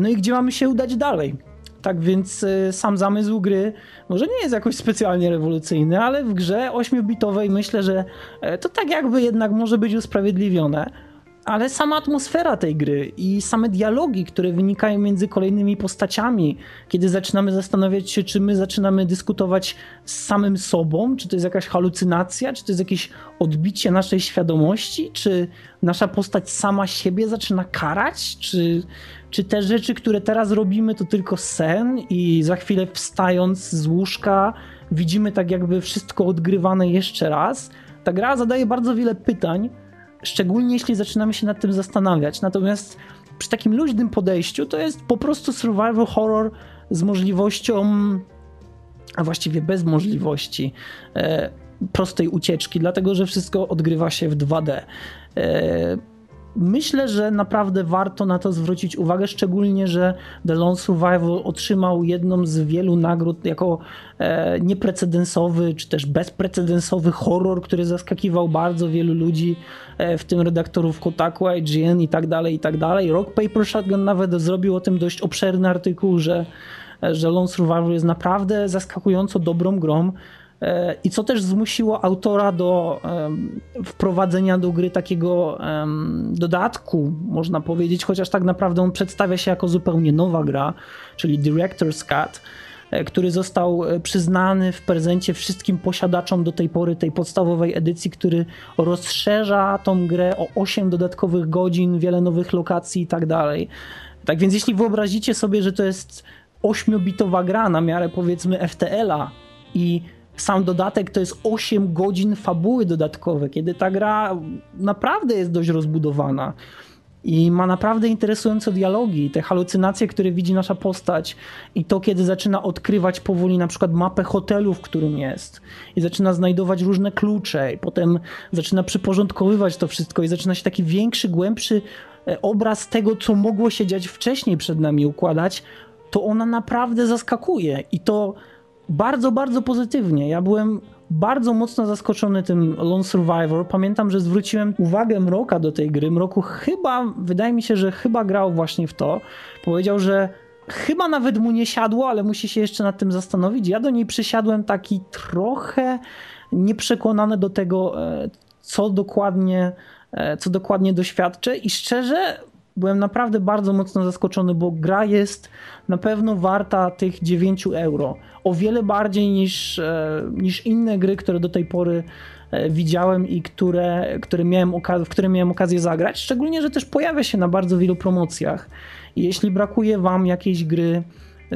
no i gdzie mamy się udać dalej. Tak więc y, sam zamysł gry może nie jest jakoś specjalnie rewolucyjny, ale w grze ośmiobitowej myślę, że y, to tak jakby jednak może być usprawiedliwione, ale sama atmosfera tej gry i same dialogi, które wynikają między kolejnymi postaciami, kiedy zaczynamy zastanawiać się, czy my zaczynamy dyskutować z samym sobą, czy to jest jakaś halucynacja, czy to jest jakieś odbicie naszej świadomości, czy nasza postać sama siebie zaczyna karać, czy... Czy te rzeczy, które teraz robimy, to tylko sen i za chwilę wstając z łóżka widzimy tak jakby wszystko odgrywane jeszcze raz? Ta gra zadaje bardzo wiele pytań, szczególnie jeśli zaczynamy się nad tym zastanawiać. Natomiast przy takim luźnym podejściu to jest po prostu survival horror z możliwością, a właściwie bez możliwości e, prostej ucieczki, dlatego że wszystko odgrywa się w dwa D. E, Myślę, że naprawdę warto na to zwrócić uwagę, szczególnie, że The Lone Survivor otrzymał jedną z wielu nagród jako e, nieprecedensowy, czy też bezprecedensowy horror, który zaskakiwał bardzo wielu ludzi, e, w tym redaktorów Kotaku, I G N i tak dalej, i tak dalej. Rock Paper Shotgun nawet zrobił o tym dość obszerny artykuł, że, że Lone Survivor jest naprawdę zaskakująco dobrą grą. I co też zmusiło autora do um, wprowadzenia do gry takiego um, dodatku, można powiedzieć, chociaż tak naprawdę on przedstawia się jako zupełnie nowa gra, czyli Director's Cut, który został przyznany w prezencie wszystkim posiadaczom do tej pory tej podstawowej edycji, który rozszerza tą grę o osiem dodatkowych godzin, wiele nowych lokacji i tak dalej. Tak więc jeśli wyobrazicie sobie, że to jest ośmiobitowa gra na miarę powiedzmy F T L-a i sam dodatek to jest osiem godzin fabuły dodatkowe, kiedy ta gra naprawdę jest dość rozbudowana i ma naprawdę interesujące dialogi, te halucynacje, które widzi nasza postać i to, kiedy zaczyna odkrywać powoli na przykład mapę hotelu, w którym jest i zaczyna znajdować różne klucze i potem zaczyna przyporządkowywać to wszystko i zaczyna się taki większy, głębszy obraz tego, co mogło się dziać wcześniej przed nami układać, to ona naprawdę zaskakuje i to bardzo, bardzo pozytywnie. Ja byłem bardzo mocno zaskoczony tym Lone Survivor. Pamiętam, że zwróciłem uwagę Mroka do tej gry. Mroku chyba, wydaje mi się, że chyba grał właśnie w to. Powiedział, że chyba nawet mu nie siadło, ale musi się jeszcze nad tym zastanowić. Ja do niej przysiadłem taki trochę nieprzekonany do tego, co dokładnie, co dokładnie doświadczę i szczerze byłem naprawdę bardzo mocno zaskoczony, bo gra jest na pewno warta tych dziewięć euro. O wiele bardziej niż, niż inne gry, które do tej pory widziałem i które, które miałem okaz- w które miałem okazję zagrać. Szczególnie, że też pojawia się na bardzo wielu promocjach. I jeśli brakuje wam jakiejś gry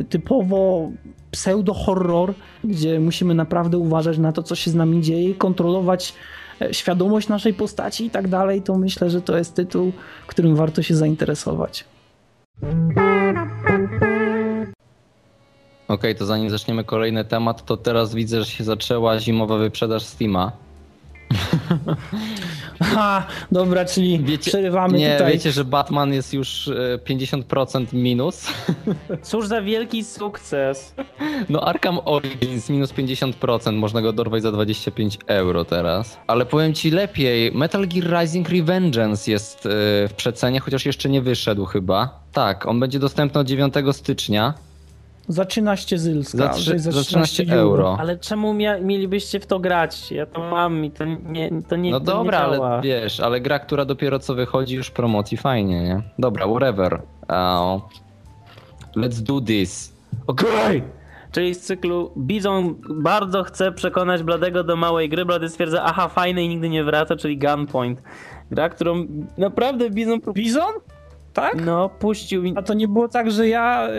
typowo pseudo-horror, gdzie musimy naprawdę uważać na to, co się z nami dzieje, kontrolować świadomość naszej postaci i tak dalej, to myślę, że to jest tytuł, którym warto się zainteresować. Okej, to zanim zaczniemy kolejny temat, to teraz widzę, że się zaczęła zimowa wyprzedaż Steama. Ha, dobra, czyli wiecie, przerywamy nie, tutaj. Nie, wiecie, że Batman jest już pięćdziesiąt procent minus. Cóż za wielki sukces. No Arkham Origins minus pięćdziesiąt procent, można go dorwać za dwadzieścia pięć euro teraz. Ale powiem ci lepiej, Metal Gear Rising Revengeance jest w przecenie, chociaż jeszcze nie wyszedł chyba. Tak, on będzie dostępny od dziewiątego stycznia. Za trzynaście zylska. Za, trzy, za trzynaście euro. Ale czemu mia- mielibyście w to grać? Ja to mam i to nie, to nie No to dobra, nie działa. Ale wiesz, ale gra, która dopiero co wychodzi, już promocji fajnie, nie? Dobra, whatever. Uh, let's do this. Okej! Czyli z cyklu Bizon bardzo chce przekonać Bladego do małej gry, Blady stwierdza, aha, fajny i nigdy nie wraca, czyli Gunpoint. Gra, którą naprawdę Bizon... Bizon? Tak? No, puścił mi... A to nie było tak, że ja y,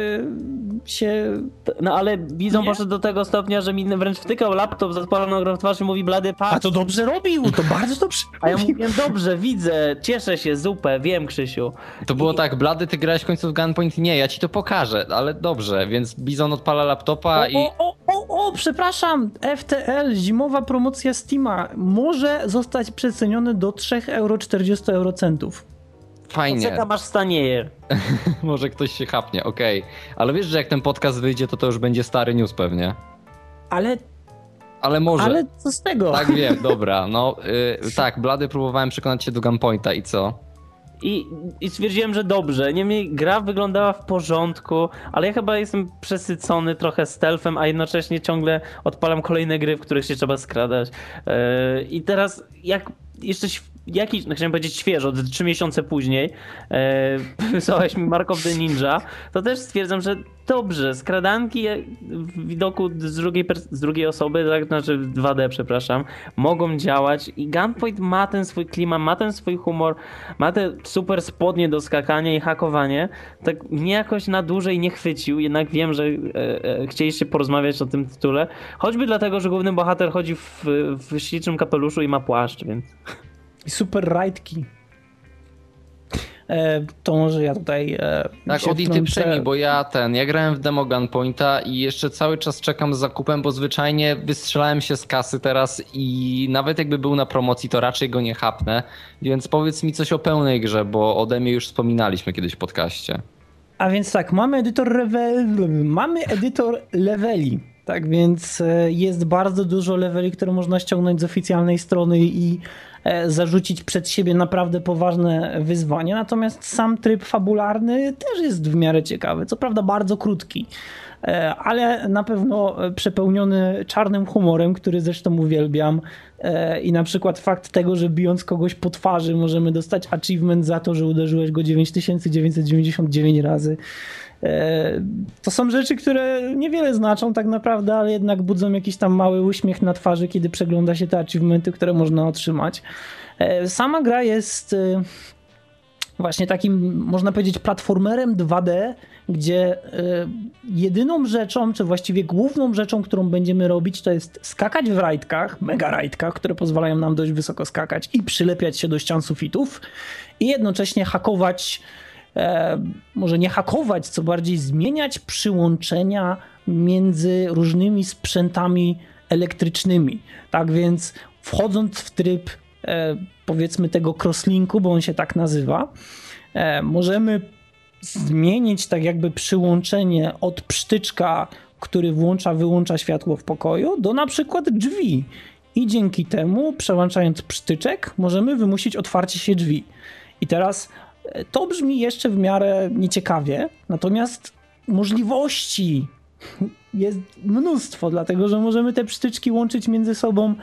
się... No ale Bizon poszedł do tego stopnia, że mi wręcz wtykał laptop, zatwarzoną grą w twarz i mówi Blady, patrz. A to dobrze robił, to bardzo dobrze robił. A ja mówiłem, dobrze, widzę, cieszę się, zupę, wiem, Krzysiu. To I... było tak, Blady, ty grałeś w końcu w Gunpoint? Nie, ja ci to pokażę, ale dobrze, więc Bizon odpala laptopa o, i... O, o, o, o, przepraszam, F T L, zimowa promocja Steama, może zostać przeceniony do trzy euro czterdzieści centów. Fajnie. Czeka, masz stanieje. Może ktoś się chapnie, okej. Okay. Ale wiesz, że jak ten podcast wyjdzie, to to już będzie stary news pewnie. Ale... Ale może. Ale co z tego? Tak wiem, dobra. No yy, tak, Blady, próbowałem przekonać się do Gunpointa i co? I, i stwierdziłem, że dobrze. Niemniej gra wyglądała w porządku, ale ja chyba jestem przesycony trochę stealthem, a jednocześnie ciągle odpalam kolejne gry, w których się trzeba skradać. Yy, I teraz jak jeszcze... Jakiś, no chciałem powiedzieć świeżo, trzy miesiące później yy, wysłałeś mi Mark of the Ninja, to też stwierdzam, że dobrze, skradanki w widoku z drugiej, z drugiej osoby, tak, znaczy dwa D, przepraszam, mogą działać i Gunpoint ma ten swój klimat, ma ten swój humor, ma te super spodnie do skakania i hakowanie, tak mnie jakoś na dłużej nie chwycił, jednak wiem, że e, e, chcieliście porozmawiać o tym tytule, choćby dlatego, że główny bohater chodzi w, w ślicznym kapeluszu i ma płaszcz, więc... I super rajdki. E, to może ja tutaj... E, tak, od i ty przejmij, bo ja ten, ja grałem w demo Gunpointa i jeszcze cały czas czekam z zakupem, bo zwyczajnie wystrzelałem się z kasy teraz i nawet jakby był na promocji, to raczej go nie chapnę, więc powiedz mi coś o pełnej grze, bo ode mnie już wspominaliśmy kiedyś w podcaście. A więc tak, mamy edytor level, mamy edytor leveli. Tak więc jest bardzo dużo leveli, które można ściągnąć z oficjalnej strony i zarzucić przed siebie naprawdę poważne wyzwanie. Natomiast sam tryb fabularny też jest w miarę ciekawy. Co prawda bardzo krótki, ale na pewno przepełniony czarnym humorem, który zresztą uwielbiam. I na przykład fakt tego, że bijąc kogoś po twarzy możemy dostać achievement za to, że uderzyłeś go dziewięć tysięcy dziewięćset dziewięćdziesiąt dziewięć razy. To są rzeczy, które niewiele znaczą tak naprawdę, ale jednak budzą jakiś tam mały uśmiech na twarzy, kiedy przegląda się te achievementy, które można otrzymać. Sama gra jest właśnie takim, można powiedzieć, platformerem dwa D, gdzie jedyną rzeczą, czy właściwie główną rzeczą, którą będziemy robić, to jest skakać w rajdkach, mega rajdkach, które pozwalają nam dość wysoko skakać i przylepiać się do ścian sufitów i jednocześnie hakować, E, może nie hakować, co bardziej zmieniać przyłączenia między różnymi sprzętami elektrycznymi. Tak więc wchodząc w tryb e, powiedzmy tego crosslinku, bo on się tak nazywa, e, możemy zmienić tak jakby przyłączenie od psztyczka, który włącza, wyłącza światło w pokoju, do na przykład drzwi. I dzięki temu, przełączając psztyczek, możemy wymusić otwarcie się drzwi. I teraz to brzmi jeszcze w miarę nieciekawie, natomiast możliwości jest mnóstwo, dlatego że możemy te przytyczki łączyć między sobą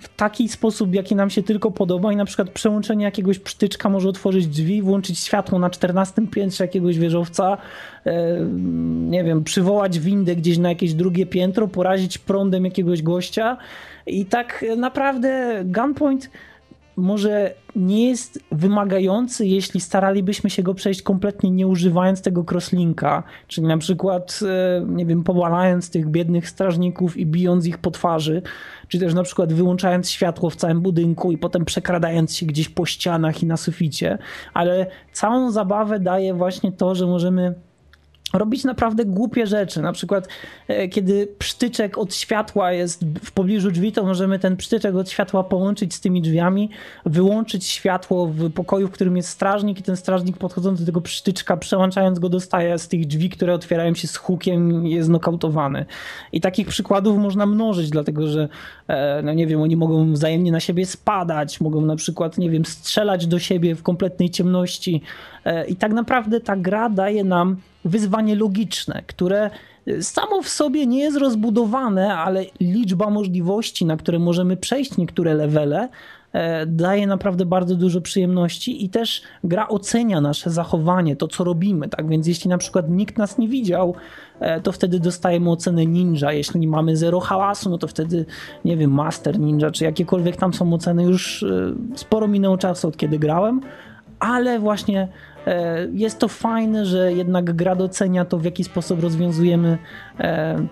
w taki sposób, jaki nam się tylko podoba i na przykład przełączenie jakiegoś przytyczka może otworzyć drzwi, włączyć światło na czternastym piętrze jakiegoś wieżowca, nie wiem, przywołać windę gdzieś na jakieś drugie piętro, porazić prądem jakiegoś gościa i tak naprawdę Gunpoint może nie jest wymagający, jeśli staralibyśmy się go przejść kompletnie nie używając tego crosslinka, czyli na przykład, nie wiem, powalając tych biednych strażników i bijąc ich po twarzy, czy też na przykład wyłączając światło w całym budynku i potem przekradając się gdzieś po ścianach i na suficie, ale całą zabawę daje właśnie to, że możemy robić naprawdę głupie rzeczy, na przykład e, kiedy psztyczek od światła jest w pobliżu drzwi, to możemy ten psztyczek od światła połączyć z tymi drzwiami, wyłączyć światło w pokoju, w którym jest strażnik i ten strażnik podchodząc do tego psztyczka, przełączając go, dostaje z tych drzwi, które otwierają się z hukiem i jest nokautowany. I takich przykładów można mnożyć, dlatego że e, no nie wiem, oni mogą wzajemnie na siebie spadać, mogą na przykład, nie wiem, strzelać do siebie w kompletnej ciemności e, i tak naprawdę ta gra daje nam wyzwanie logiczne, które samo w sobie nie jest rozbudowane, ale liczba możliwości, na które możemy przejść niektóre levele, daje naprawdę bardzo dużo przyjemności i też gra ocenia nasze zachowanie, to co robimy, tak więc jeśli na przykład nikt nas nie widział, to wtedy dostajemy ocenę ninja, jeśli mamy zero hałasu, no to wtedy, nie wiem, master ninja, czy jakiekolwiek tam są oceny, już sporo minęło czasu od kiedy grałem, ale właśnie jest to fajne, że jednak gra docenia to, w jaki sposób rozwiązujemy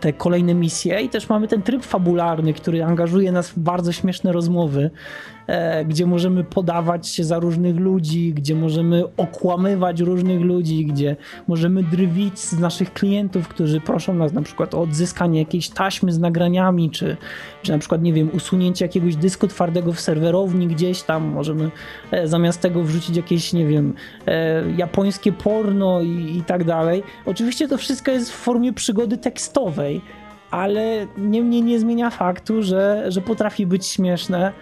te kolejne misje i też mamy ten tryb fabularny, który angażuje nas w bardzo śmieszne rozmowy, gdzie możemy podawać się za różnych ludzi, gdzie możemy okłamywać różnych ludzi, gdzie możemy drwić z naszych klientów, którzy proszą nas na przykład o odzyskanie jakiejś taśmy z nagraniami, czy, czy na przykład, nie wiem, usunięcie jakiegoś dysku twardego w serwerowni gdzieś tam, możemy zamiast tego wrzucić jakieś, nie wiem, japońskie porno i, i tak dalej. Oczywiście to wszystko jest w formie przygody tekstowej, ale niemniej nie zmienia faktu, że, że potrafi być śmieszne.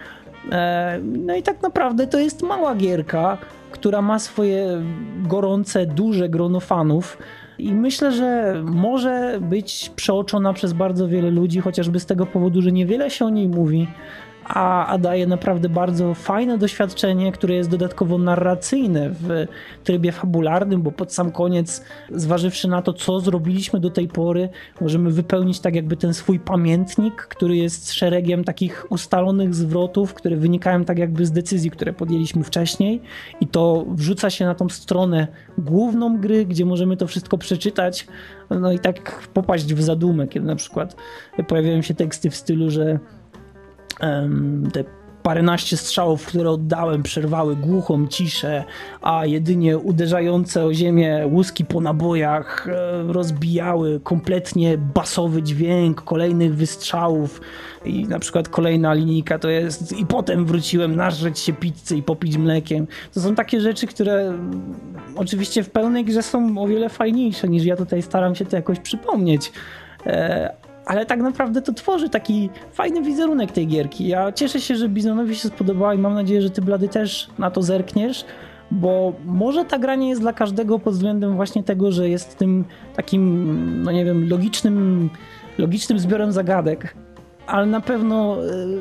No i tak naprawdę to jest mała gierka, która ma swoje gorące, duże grono fanów i myślę, że może być przeoczona przez bardzo wiele ludzi, chociażby z tego powodu, że niewiele się o niej mówi, a, a daje naprawdę bardzo fajne doświadczenie, które jest dodatkowo narracyjne w trybie fabularnym, bo pod sam koniec, zważywszy na to, co zrobiliśmy do tej pory, możemy wypełnić tak jakby ten swój pamiętnik, który jest szeregiem takich ustalonych zwrotów, które wynikają tak jakby z decyzji, które podjęliśmy wcześniej i to wrzuca się na tą stronę główną gry, gdzie możemy to wszystko przeczytać, no i tak popaść w zadumę, kiedy na przykład pojawiają się teksty w stylu, że te paręnaście strzałów, które oddałem, przerwały głuchą ciszę, a jedynie uderzające o ziemię łuski po nabojach rozbijały kompletnie basowy dźwięk kolejnych wystrzałów. I na przykład kolejna linijka to jest i potem wróciłem nażreć się pizzy i popić mlekiem. To są takie rzeczy, które oczywiście w pełnej grze są o wiele fajniejsze niż ja tutaj staram się to jakoś przypomnieć. Ale tak naprawdę to tworzy taki fajny wizerunek tej gierki. Ja cieszę się, że Bizonowi się spodobała i mam nadzieję, że ty, Blady, też na to zerkniesz, bo może ta gra nie jest dla każdego pod względem właśnie tego, że jest tym takim, no nie wiem, logicznym, logicznym zbiorem zagadek, ale na pewno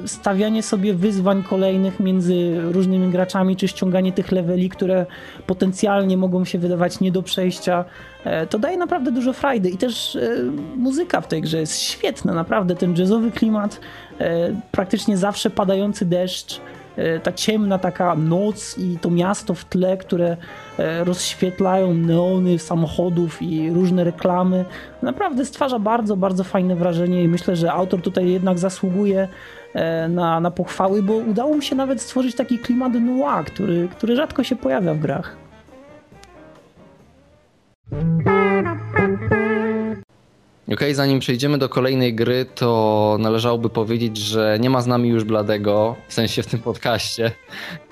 stawianie sobie wyzwań kolejnych między różnymi graczami, czy ściąganie tych leveli, które potencjalnie mogą się wydawać nie do przejścia, to daje naprawdę dużo frajdy i też muzyka w tej grze jest świetna, naprawdę ten jazzowy klimat, praktycznie zawsze padający deszcz, ta ciemna taka noc i to miasto w tle, które rozświetlają neony samochodów i różne reklamy, naprawdę stwarza bardzo, bardzo fajne wrażenie i myślę, że autor tutaj jednak zasługuje na, na pochwały, bo udało mu się nawet stworzyć taki klimat noir, który, który rzadko się pojawia w grach. Okej, okay, zanim przejdziemy do kolejnej gry, to należałoby powiedzieć, że nie ma z nami już Bladego, w sensie w tym podcaście.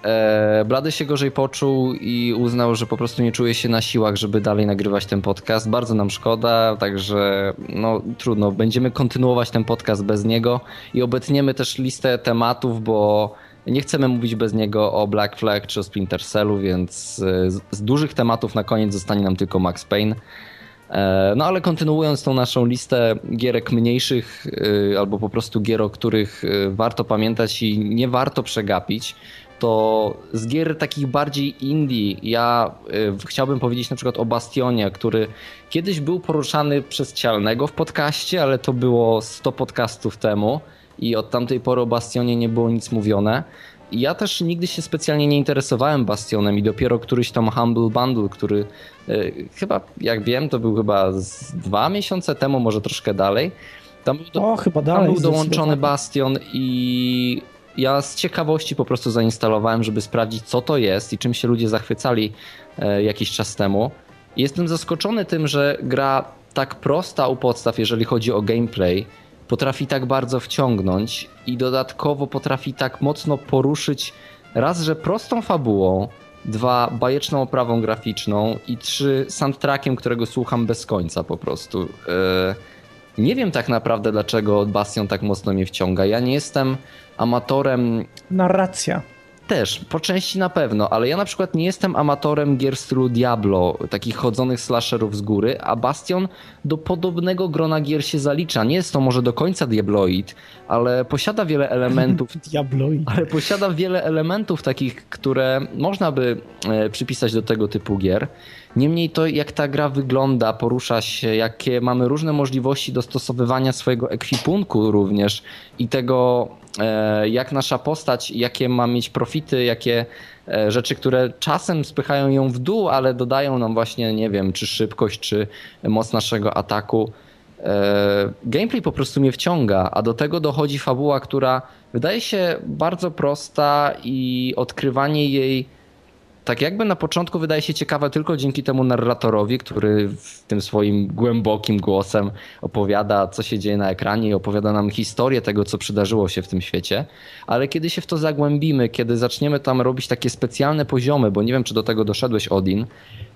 Eee, Blady się gorzej poczuł i uznał, że po prostu nie czuje się na siłach, żeby dalej nagrywać ten podcast. Bardzo nam szkoda, także no trudno, będziemy kontynuować ten podcast bez niego i obetniemy też listę tematów, bo nie chcemy mówić bez niego o Black Flag czy o Splinter Cellu, więc z, z dużych tematów na koniec zostanie nam tylko Max Payne. No ale kontynuując tą naszą listę gierek mniejszych albo po prostu gier, o których warto pamiętać i nie warto przegapić, to z gier takich bardziej indie ja chciałbym powiedzieć na przykład o Bastionie, który kiedyś był poruszany przez Cialnego w podcaście, ale to było sto podcastów temu i od tamtej pory o Bastionie nie było nic mówione. Ja też nigdy się specjalnie nie interesowałem Bastionem i dopiero któryś tam Humble Bundle, który y, chyba, jak wiem, to był chyba z dwa miesiące temu, może troszkę dalej. Tam był, do, o, chyba dalej, tam był dołączony Bastion i ja z ciekawości po prostu zainstalowałem, żeby sprawdzić, co to jest i czym się ludzie zachwycali y, jakiś czas temu. Jestem zaskoczony tym, że gra tak prosta u podstaw, jeżeli chodzi o gameplay, potrafi tak bardzo wciągnąć i dodatkowo potrafi tak mocno poruszyć raz, że prostą fabułą, dwa, bajeczną oprawą graficzną i trzy, soundtrackiem, którego słucham bez końca po prostu. Yy, nie wiem tak naprawdę, dlaczego Bastion tak mocno mnie wciąga. Ja nie jestem amatorem... Narracja. Też, po części na pewno, ale ja na przykład nie jestem amatorem gier w stylu Diablo, takich chodzonych slasherów z góry, a Bastion do podobnego grona gier się zalicza. Nie jest to może do końca Diabloid, ale posiada wiele elementów Diabloid. Ale posiada wiele elementów takich, które można by przypisać do tego typu gier. Niemniej to, jak ta gra wygląda, porusza się, jakie mamy różne możliwości dostosowywania swojego ekwipunku również i tego, jak nasza postać, jakie ma mieć profity, jakie rzeczy, które czasem spychają ją w dół, ale dodają nam właśnie, nie wiem, czy szybkość, czy moc naszego ataku. Gameplay po prostu mnie wciąga, a do tego dochodzi fabuła, która wydaje się bardzo prosta i odkrywanie jej tak jakby na początku wydaje się ciekawe tylko dzięki temu narratorowi, który w tym swoim głębokim głosem opowiada, co się dzieje na ekranie i opowiada nam historię tego, co przydarzyło się w tym świecie. Ale kiedy się w to zagłębimy, kiedy zaczniemy tam robić takie specjalne poziomy, bo nie wiem, czy do tego doszedłeś, Odin,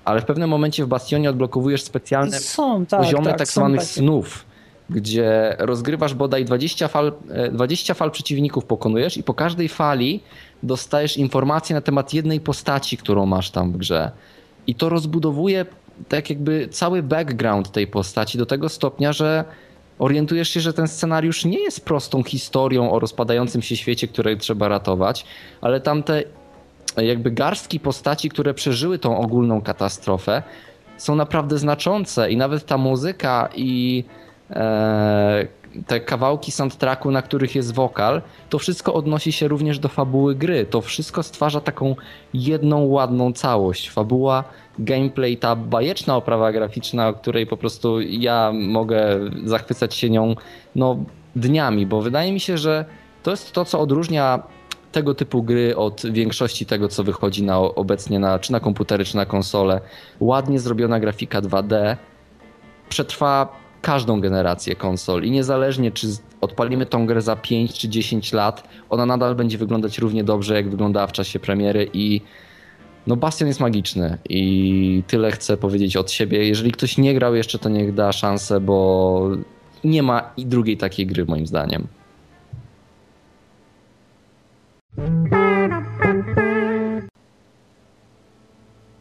ale w pewnym momencie w Bastionie odblokowujesz specjalne są, tak, poziomy tak, tak zwanych takie snów, gdzie rozgrywasz bodaj dwadzieścia fal, dwadzieścia fal przeciwników pokonujesz i po każdej fali dostajesz informacje na temat jednej postaci, którą masz tam w grze. I to rozbudowuje tak jakby cały background tej postaci do tego stopnia, że orientujesz się, że ten scenariusz nie jest prostą historią o rozpadającym się świecie, której trzeba ratować, ale tamte jakby garstki postaci, które przeżyły tą ogólną katastrofę, są naprawdę znaczące i nawet ta muzyka i te kawałki soundtracku, na których jest wokal, to wszystko odnosi się również do fabuły gry. To wszystko stwarza taką jedną ładną całość. Fabuła, gameplay, ta bajeczna oprawa graficzna, o której po prostu ja mogę zachwycać się nią no, dniami, bo wydaje mi się, że to jest to, co odróżnia tego typu gry od większości tego, co wychodzi na, obecnie na, czy na komputery, czy na konsole. Ładnie zrobiona grafika dwa D przetrwa każdą generację konsol i niezależnie czy odpalimy tą grę za pięć czy dziesięć lat, ona nadal będzie wyglądać równie dobrze, jak wyglądała w czasie premiery i no Bastion jest magiczny i tyle chcę powiedzieć od siebie. Jeżeli ktoś nie grał jeszcze, to niech da szansę, bo nie ma i drugiej takiej gry moim zdaniem.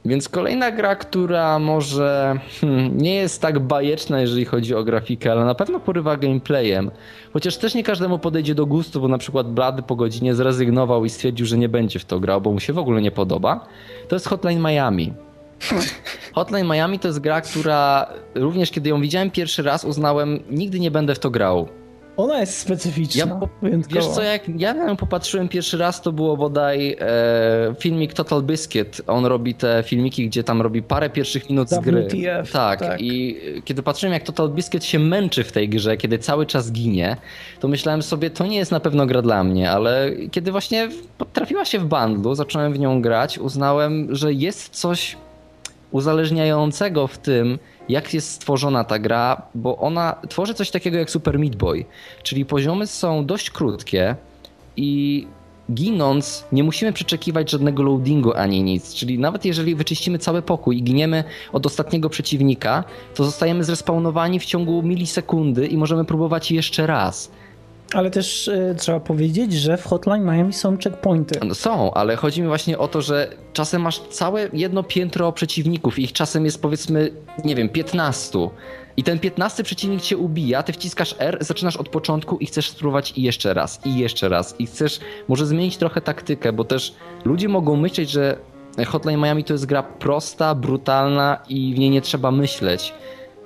Więc kolejna gra, która może hmm, nie jest tak bajeczna, jeżeli chodzi o grafikę, ale na pewno porywa gameplayem. Chociaż też nie każdemu podejdzie do gustu, bo na przykład Blady po godzinie zrezygnował i stwierdził, że nie będzie w to grał, bo mu się w ogóle nie podoba. To jest Hotline Miami. Hotline Miami to jest gra, która również kiedy ją widziałem pierwszy raz uznałem, nigdy nie będę w to grał. Ona jest specyficzna. Ja po, wiesz co, jak ja na nią popatrzyłem pierwszy raz, to było bodaj e, filmik Total Biscuit. On robi te filmiki, gdzie tam robi parę pierwszych minut z gry. W T F, tak, tak. I kiedy patrzyłem, jak Total Biscuit się męczy w tej grze, kiedy cały czas ginie, to myślałem sobie, to nie jest na pewno gra dla mnie, ale kiedy właśnie trafiła się w bundlu, zacząłem w nią grać, uznałem, że jest coś uzależniającego w tym, jak jest stworzona ta gra, bo ona tworzy coś takiego jak Super Meat Boy, czyli poziomy są dość krótkie i ginąc nie musimy przeczekiwać żadnego loadingu ani nic, czyli nawet jeżeli wyczyścimy cały pokój i giniemy od ostatniego przeciwnika, to zostajemy zrespawnowani w ciągu milisekundy i możemy próbować jeszcze raz. Ale też y, trzeba powiedzieć, że w Hotline Miami są checkpointy. No są, ale chodzi mi właśnie o to, że czasem masz całe jedno piętro przeciwników i ich czasem jest powiedzmy, nie wiem, piętnaście. I ten piętnasty przeciwnik cię ubija, ty wciskasz R, zaczynasz od początku i chcesz spróbować i jeszcze raz, i jeszcze raz. I chcesz może zmienić trochę taktykę, bo też ludzie mogą myśleć, że Hotline Miami to jest gra prosta, brutalna i w niej nie trzeba myśleć.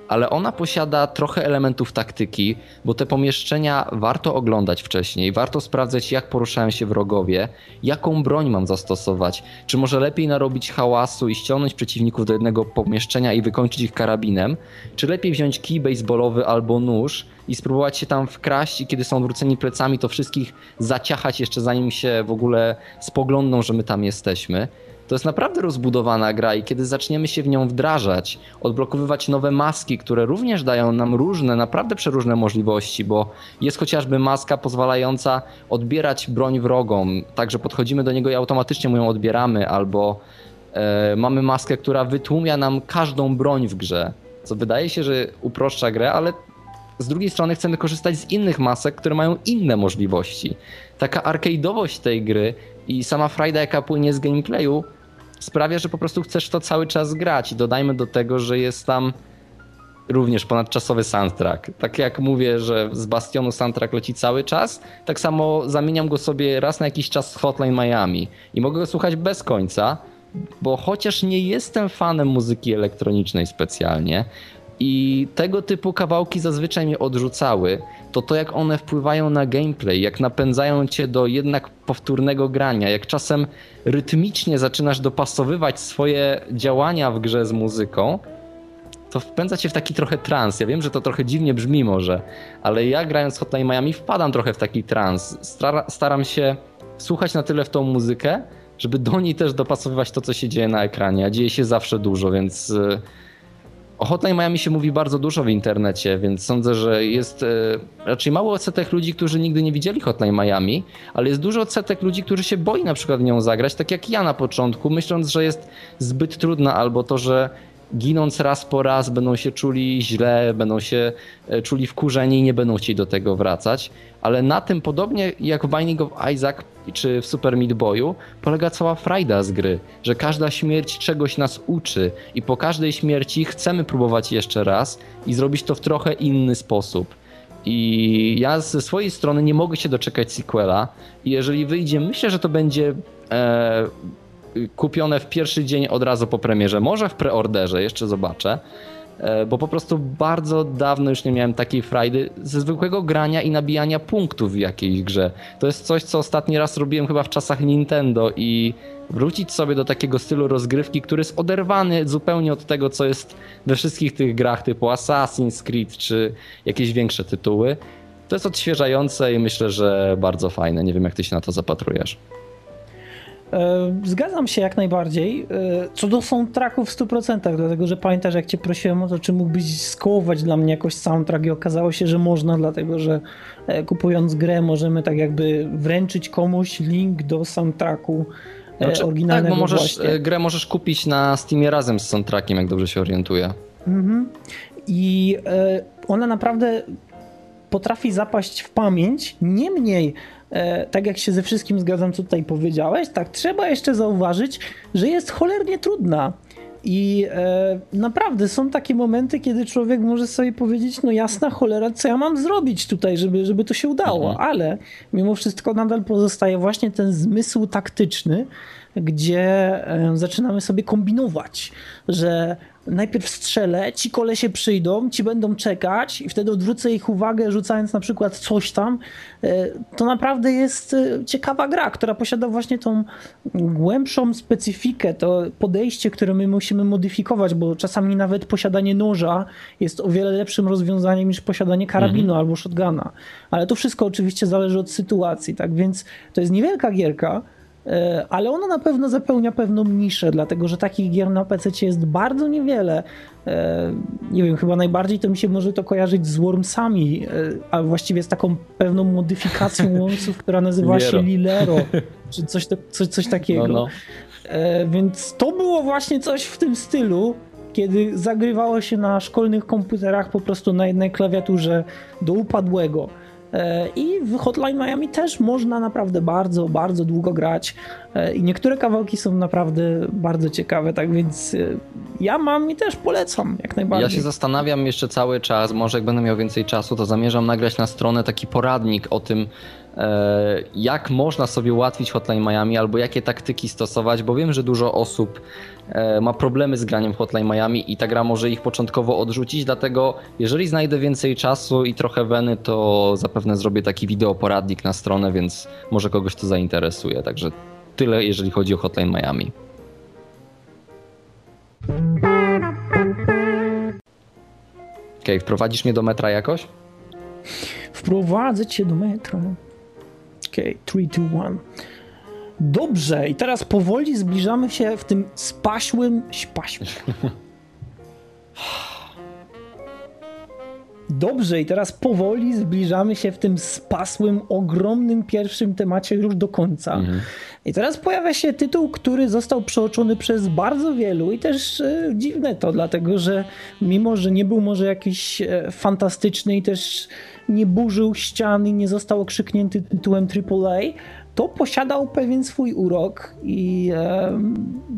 Ale ona posiada trochę elementów taktyki, bo te pomieszczenia warto oglądać wcześniej, warto sprawdzać, jak poruszają się wrogowie, jaką broń mam zastosować, czy może lepiej narobić hałasu i ściągnąć przeciwników do jednego pomieszczenia i wykończyć ich karabinem, czy lepiej wziąć kij baseballowy albo nóż i spróbować się tam wkraść i kiedy są odwróceni plecami, to wszystkich zaciachać jeszcze zanim się w ogóle spoglądną, że my tam jesteśmy. To jest naprawdę rozbudowana gra i kiedy zaczniemy się w nią wdrażać, odblokowywać nowe maski, które również dają nam różne, naprawdę przeróżne możliwości, bo jest chociażby maska pozwalająca odbierać broń wrogom, także podchodzimy do niego i automatycznie mu ją odbieramy, albo e, mamy maskę, która wytłumia nam każdą broń w grze, co wydaje się, że uproszcza grę, ale z drugiej strony chcemy korzystać z innych masek, które mają inne możliwości. Taka arcade'owość tej gry i sama frajda, jaka płynie z gameplayu, sprawia, że po prostu chcesz to cały czas grać. I dodajmy do tego, że jest tam również ponadczasowy soundtrack. Tak jak mówię, że z Bastionu soundtrack leci cały czas, tak samo zamieniam go sobie raz na jakiś czas z Hotline Miami i mogę go słuchać bez końca, bo chociaż nie jestem fanem muzyki elektronicznej specjalnie i tego typu kawałki zazwyczaj mnie odrzucały, to to jak one wpływają na gameplay, jak napędzają cię do jednak powtórnego grania, jak czasem rytmicznie zaczynasz dopasowywać swoje działania w grze z muzyką, to wpędza cię w taki trochę trans. Ja wiem, że to trochę dziwnie brzmi może, ale ja grając Hotline Miami wpadam trochę w taki trans. Star- staram się słuchać na tyle w tą muzykę, żeby do niej też dopasowywać to, co się dzieje na ekranie. A dzieje się zawsze dużo, więc o Hotline Miami się mówi bardzo dużo w internecie, więc sądzę, że jest raczej mały odsetek ludzi, którzy nigdy nie widzieli Hotline Miami, ale jest duży odsetek ludzi, którzy się boi na przykład nią zagrać, tak jak ja na początku, myśląc, że jest zbyt trudna albo to, że ginąc raz po raz będą się czuli źle, będą się czuli wkurzeni i nie będą chcieli do tego wracać. Ale na tym, podobnie jak w Binding of Isaac czy w Super Meat Boyu, polega cała frajda z gry, że każda śmierć czegoś nas uczy i po każdej śmierci chcemy próbować jeszcze raz i zrobić to w trochę inny sposób. I ja ze swojej strony nie mogę się doczekać sequela i jeżeli wyjdzie, myślę, że to będzie... E- kupione w pierwszy dzień od razu po premierze, może w preorderze, jeszcze zobaczę, bo po prostu bardzo dawno już nie miałem takiej frajdy ze zwykłego grania i nabijania punktów w jakiejś grze. To jest coś, co ostatni raz robiłem chyba w czasach Nintendo i wrócić sobie do takiego stylu rozgrywki, który jest oderwany zupełnie od tego, co jest we wszystkich tych grach typu Assassin's Creed czy jakieś większe tytuły. To jest odświeżające i myślę, że bardzo fajne. Nie wiem, jak ty się na to zapatrujesz. Zgadzam się jak najbardziej. Co do soundtracków w stu procentach, dlatego że pamiętasz, jak cię prosiłem o to, czy mógłbyś skołować dla mnie jakoś soundtrack i okazało się, że można, dlatego że kupując grę możemy tak jakby wręczyć komuś link do soundtracku znaczy, oryginalnego. Tak, bo możesz, grę możesz kupić na Steamie razem z soundtrackiem, jak dobrze się orientuję. Mhm. I ona naprawdę potrafi zapaść w pamięć, niemniej tak jak się ze wszystkim zgadzam, co tutaj powiedziałeś, tak trzeba jeszcze zauważyć, że jest cholernie trudna i e, naprawdę są takie momenty, kiedy człowiek może sobie powiedzieć, no jasna cholera, co ja mam zrobić tutaj, żeby, żeby to się udało, mhm. ale mimo wszystko nadal pozostaje właśnie ten zmysł taktyczny, gdzie e, zaczynamy sobie kombinować, że najpierw strzelę, ci kolesie przyjdą, ci będą czekać i wtedy odwrócę ich uwagę, rzucając na przykład coś tam. To naprawdę jest ciekawa gra, która posiada właśnie tą głębszą specyfikę, to podejście, które my musimy modyfikować, bo czasami nawet posiadanie noża jest o wiele lepszym rozwiązaniem niż posiadanie karabinu mm-hmm. albo shotguna. Ale to wszystko oczywiście zależy od sytuacji, tak więc to jest niewielka gierka, ale ona na pewno zapełnia pewną niszę, dlatego że takich gier na P C jest bardzo niewiele. Nie wiem, chyba najbardziej to mi się może to kojarzyć z Wormsami, a właściwie z taką pewną modyfikacją Wormsów, która nazywała się Lilero, czy coś, coś, coś takiego. No, no. Więc to było właśnie coś w tym stylu, kiedy zagrywało się na szkolnych komputerach po prostu na jednej klawiaturze do upadłego. I w Hotline Miami też można naprawdę bardzo, bardzo długo grać i niektóre kawałki są naprawdę bardzo ciekawe, tak więc ja mam i też polecam jak najbardziej. Ja się zastanawiam jeszcze cały czas, może jak będę miał więcej czasu, to zamierzam nagrać na stronę taki poradnik o tym, jak można sobie ułatwić Hotline Miami albo jakie taktyki stosować, bo wiem, że dużo osób ma problemy z graniem w Hotline Miami i ta gra może ich początkowo odrzucić, dlatego jeżeli znajdę więcej czasu i trochę weny, to zapewne zrobię taki wideoporadnik na stronę, więc może kogoś to zainteresuje. Także tyle, jeżeli chodzi o Hotline Miami. Okej, okay, wprowadzisz mnie do metra jakoś? Wprowadzę cię do metra. Okej, okay, trzy, dwa, jeden. Dobrze, i teraz powoli zbliżamy się w tym spaśłym, spaśłym. Dobrze, i teraz powoli zbliżamy się w tym spasłym, ogromnym pierwszym temacie już do końca. Mhm. I teraz pojawia się tytuł, który został przeoczony przez bardzo wielu i też e, dziwne to, dlatego że mimo, że nie był może jakiś e, fantastyczny i też nie burzył ścian i nie został okrzyknięty tytułem triple A, to posiadał pewien swój urok i e,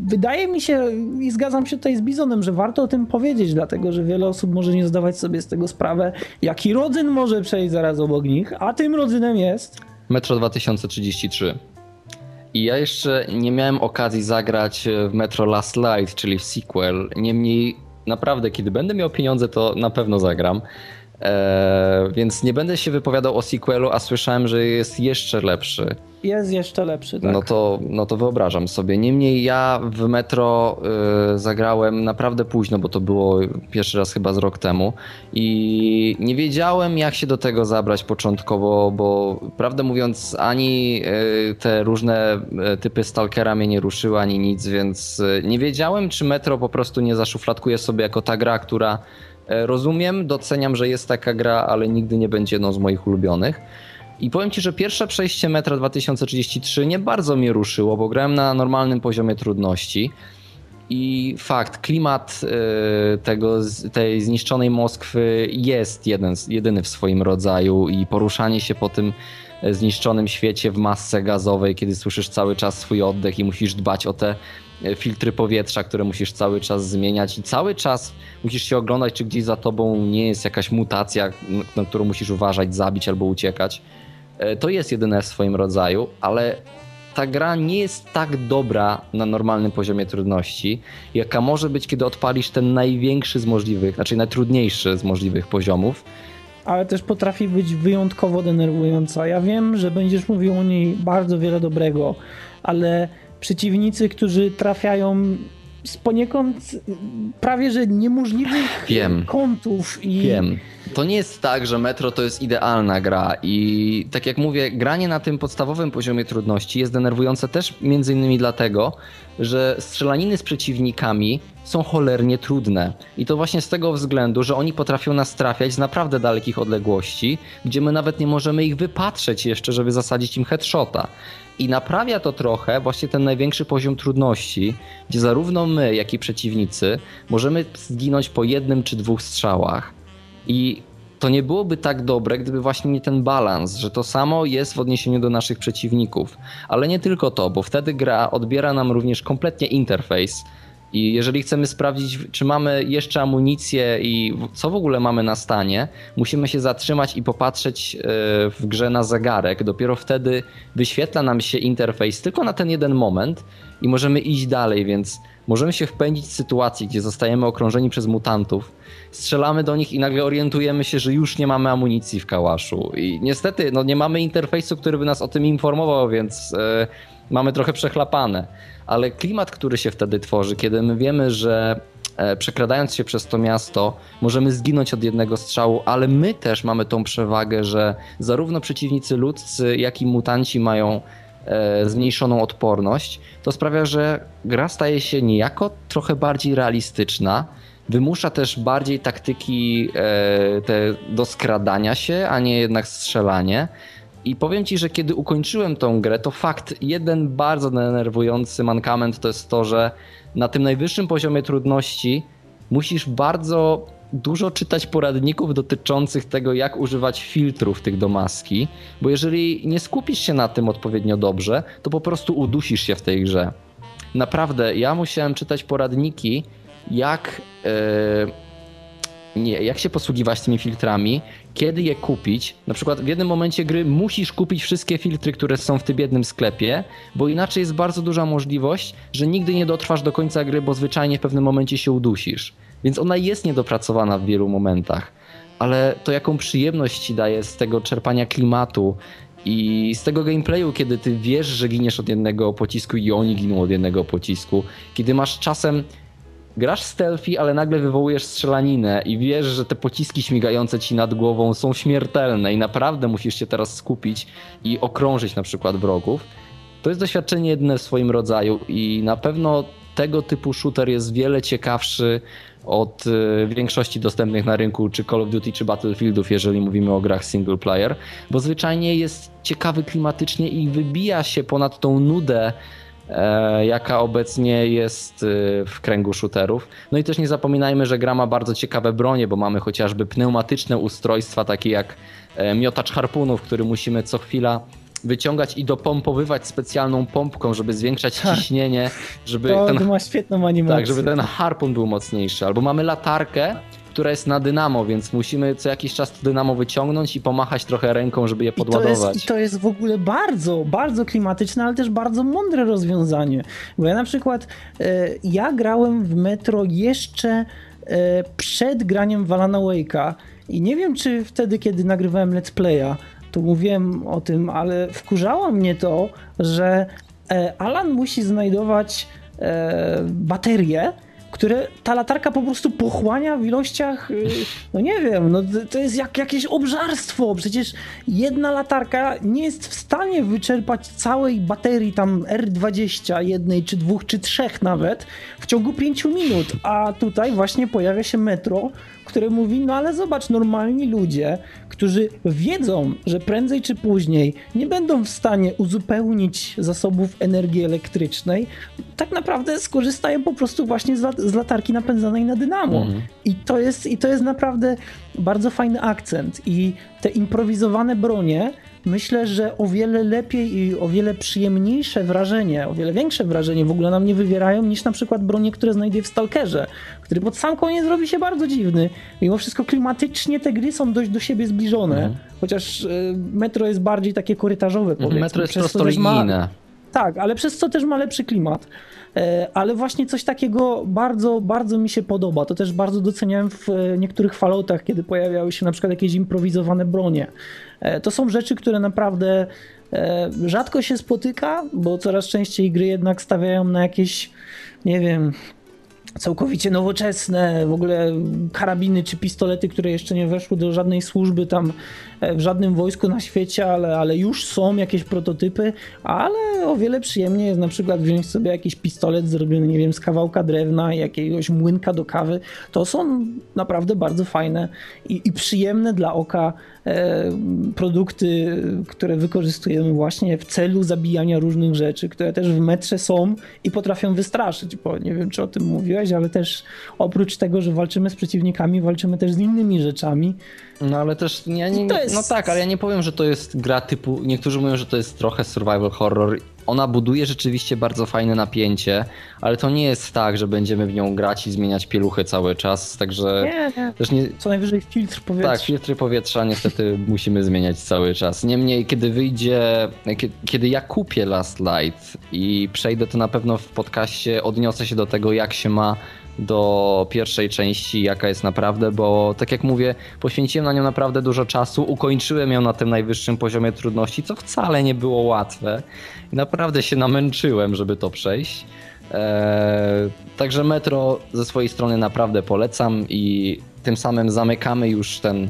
wydaje mi się, i zgadzam się tutaj z Bizonem, że warto o tym powiedzieć, dlatego że wiele osób może nie zdawać sobie z tego sprawy, jaki rodzyn może przejść zaraz obok nich, a tym rodzynem jest... Metro dwa tysiące trzydzieści trzy. I ja jeszcze nie miałem okazji zagrać w Metro Last Light, czyli w sequel, niemniej naprawdę, kiedy będę miał pieniądze, to na pewno zagram. Eee, więc nie będę się wypowiadał o sequelu, a słyszałem, że jest jeszcze lepszy. Jest jeszcze lepszy, tak. No to, no to wyobrażam sobie. Niemniej ja w Metro yy, zagrałem naprawdę późno, bo to było pierwszy raz chyba z rok temu i nie wiedziałem, jak się do tego zabrać początkowo, bo prawdę mówiąc ani yy, te różne typy stalkera mnie nie ruszyły, ani nic, więc yy, nie wiedziałem, czy Metro po prostu nie zaszufladkuje sobie jako ta gra, która... Rozumiem, doceniam, że jest taka gra, ale nigdy nie będzie jedną z moich ulubionych. I powiem ci, że pierwsze przejście Metra dwa tysiące trzydzieści trzy nie bardzo mnie ruszyło, bo grałem na normalnym poziomie trudności. I fakt, klimat tego, tej zniszczonej Moskwy jest jeden, jedyny w swoim rodzaju i poruszanie się po tym zniszczonym świecie w masce gazowej, kiedy słyszysz cały czas swój oddech i musisz dbać o te filtry powietrza, które musisz cały czas zmieniać i cały czas musisz się oglądać, czy gdzieś za tobą nie jest jakaś mutacja, na którą musisz uważać, zabić albo uciekać. To jest jedyne w swoim rodzaju, ale ta gra nie jest tak dobra na normalnym poziomie trudności, jaka może być, kiedy odpalisz ten największy z możliwych, znaczy najtrudniejszy z możliwych poziomów. Ale też potrafi być wyjątkowo denerwująca. Ja wiem, że będziesz mówił o niej bardzo wiele dobrego, ale przeciwnicy, którzy trafiają z poniekąd prawie że niemożliwych wiem. kątów. I... Wiem. To nie jest tak, że Metro to jest idealna gra i tak jak mówię, granie na tym podstawowym poziomie trudności jest denerwujące też między innymi dlatego, że strzelaniny z przeciwnikami są cholernie trudne i to właśnie z tego względu, że oni potrafią nas trafiać z naprawdę dalekich odległości, gdzie my nawet nie możemy ich wypatrzeć jeszcze, żeby zasadzić im headshota. I naprawia to trochę właśnie ten największy poziom trudności, gdzie zarówno my, jak i przeciwnicy możemy zginąć po jednym czy dwóch strzałach. I to nie byłoby tak dobre, gdyby właśnie nie ten balans, że to samo jest w odniesieniu do naszych przeciwników. Ale nie tylko to, bo wtedy gra odbiera nam również kompletnie interfejs. I jeżeli chcemy sprawdzić, czy mamy jeszcze amunicję i co w ogóle mamy na stanie, musimy się zatrzymać i popatrzeć w grze na zegarek. Dopiero wtedy wyświetla nam się interfejs tylko na ten jeden moment i możemy iść dalej, więc możemy się wpędzić w sytuacji, gdzie zostajemy okrążeni przez mutantów, strzelamy do nich i nagle orientujemy się, że już nie mamy amunicji w kałaszu. I niestety no, nie mamy interfejsu, który by nas o tym informował, więc yy, mamy trochę przechlapane. Ale klimat, który się wtedy tworzy, kiedy my wiemy, że e, przekradając się przez to miasto możemy zginąć od jednego strzału, ale my też mamy tą przewagę, że zarówno przeciwnicy ludzcy, jak i mutanci mają e, zmniejszoną odporność, to sprawia, że gra staje się niejako trochę bardziej realistyczna, wymusza też bardziej taktyki e, te do skradania się, a nie jednak strzelanie. I powiem ci, że kiedy ukończyłem tą grę, to fakt, jeden bardzo denerwujący mankament to jest to, że na tym najwyższym poziomie trudności musisz bardzo dużo czytać poradników dotyczących tego, jak używać filtrów tych do maski, bo jeżeli nie skupisz się na tym odpowiednio dobrze, to po prostu udusisz się w tej grze. Naprawdę, ja musiałem czytać poradniki, jak... Yy... Nie, jak się posługiwać tymi filtrami, kiedy je kupić. Na przykład w jednym momencie gry musisz kupić wszystkie filtry, które są w tym biednym sklepie, bo inaczej jest bardzo duża możliwość, że nigdy nie dotrwasz do końca gry, bo zwyczajnie w pewnym momencie się udusisz. Więc ona jest niedopracowana w wielu momentach, ale to jaką przyjemność ci daje z tego czerpania klimatu i z tego gameplayu, kiedy ty wiesz, że giniesz od jednego pocisku i oni giną od jednego pocisku, kiedy masz czasem... Grasz stealthy, ale nagle wywołujesz strzelaninę i wiesz, że te pociski śmigające ci nad głową są śmiertelne i naprawdę musisz się teraz skupić i okrążyć na przykład wrogów. To jest doświadczenie jedyne w swoim rodzaju i na pewno tego typu shooter jest wiele ciekawszy od większości dostępnych na rynku, czy Call of Duty, czy Battlefieldów, jeżeli mówimy o grach single player, bo zwyczajnie jest ciekawy klimatycznie i wybija się ponad tą nudę, E, jaka obecnie jest e, w kręgu shooterów. No i też nie zapominajmy, że gra ma bardzo ciekawe bronie, bo mamy chociażby pneumatyczne ustrojstwa, takie jak e, miotacz harpunów, który musimy co chwila wyciągać i dopompowywać specjalną pompką, żeby zwiększać ciśnienie, żeby to ten, ma świetną animację. Tak, żeby ten harpun był mocniejszy. Albo mamy latarkę, która jest na dynamo, więc musimy co jakiś czas to dynamo wyciągnąć i pomachać trochę ręką, żeby je podładować. I to jest, i to jest w ogóle bardzo, bardzo klimatyczne, ale też bardzo mądre rozwiązanie. Bo ja na przykład, ja grałem w Metro jeszcze przed graniem w Alana Wake'a i nie wiem, czy wtedy, kiedy nagrywałem Let's Play'a, to mówiłem o tym, ale wkurzało mnie to, że Alan musi znajdować baterie, które ta latarka po prostu pochłania w ilościach, no nie wiem, no to jest jak jakieś obżarstwo, przecież jedna latarka nie jest w stanie wyczerpać całej baterii tam R dwadzieścia, jednej czy dwóch czy trzech nawet w ciągu pięciu minut, a tutaj właśnie pojawia się Metro, które mówi, no ale zobacz, normalni ludzie, którzy wiedzą, że prędzej czy później nie będą w stanie uzupełnić zasobów energii elektrycznej, tak naprawdę skorzystają po prostu właśnie z, lat- z latarki napędzanej na dynamo. Mhm. I to jest, i to jest naprawdę bardzo fajny akcent. I te improwizowane bronie, myślę, że o wiele lepiej i o wiele przyjemniejsze wrażenie, o wiele większe wrażenie w ogóle na mnie wywierają niż na przykład bronie, które znajduję w Stalkerze, który pod sam koniec robi się bardzo dziwny. Mimo wszystko klimatycznie te gry są dość do siebie zbliżone, mm. chociaż Metro jest bardziej takie korytarzowe, powiedzmy. Metro jest prostolinijne. Tak, ale przez co też ma lepszy klimat. Ale właśnie coś takiego bardzo, bardzo mi się podoba. To też bardzo doceniałem w niektórych Falloutach, kiedy pojawiały się na przykład jakieś improwizowane bronie. To są rzeczy, które naprawdę rzadko się spotyka, bo coraz częściej gry jednak stawiają na jakieś, nie wiem, całkowicie nowoczesne, w ogóle karabiny czy pistolety, które jeszcze nie weszły do żadnej służby tam w żadnym wojsku na świecie, ale, ale już są jakieś prototypy, ale o wiele przyjemniej jest na przykład wziąć sobie jakiś pistolet zrobiony, nie wiem, z kawałka drewna, jakiegoś młynka do kawy. To są naprawdę bardzo fajne i, i przyjemne dla oka e, produkty, które wykorzystujemy właśnie w celu zabijania różnych rzeczy, które też w Metrze są i potrafią wystraszyć, bo nie wiem, czy o tym mówiłeś, ale też oprócz tego, że walczymy z przeciwnikami, walczymy też z innymi rzeczami. No ale też, ja nie, jest... no tak, ale ja nie powiem, że to jest gra typu, niektórzy mówią, że to jest trochę survival horror. Ona buduje rzeczywiście bardzo fajne napięcie, ale to nie jest tak, że będziemy w nią grać i zmieniać pieluchy cały czas, także... Nie, nie. Też nie... Co najwyżej filtr powietrza. Tak, filtry powietrza niestety musimy zmieniać cały czas. Niemniej, kiedy wyjdzie, kiedy ja kupię Last Light i przejdę, to na pewno w podcaście odniosę się do tego, jak się ma do pierwszej części, jaka jest naprawdę, bo tak jak mówię, poświęciłem na nią naprawdę dużo czasu, ukończyłem ją na tym najwyższym poziomie trudności, co wcale nie było łatwe. I naprawdę się namęczyłem, żeby to przejść. Eee, także Metro ze swojej strony naprawdę polecam i tym samym zamykamy już ten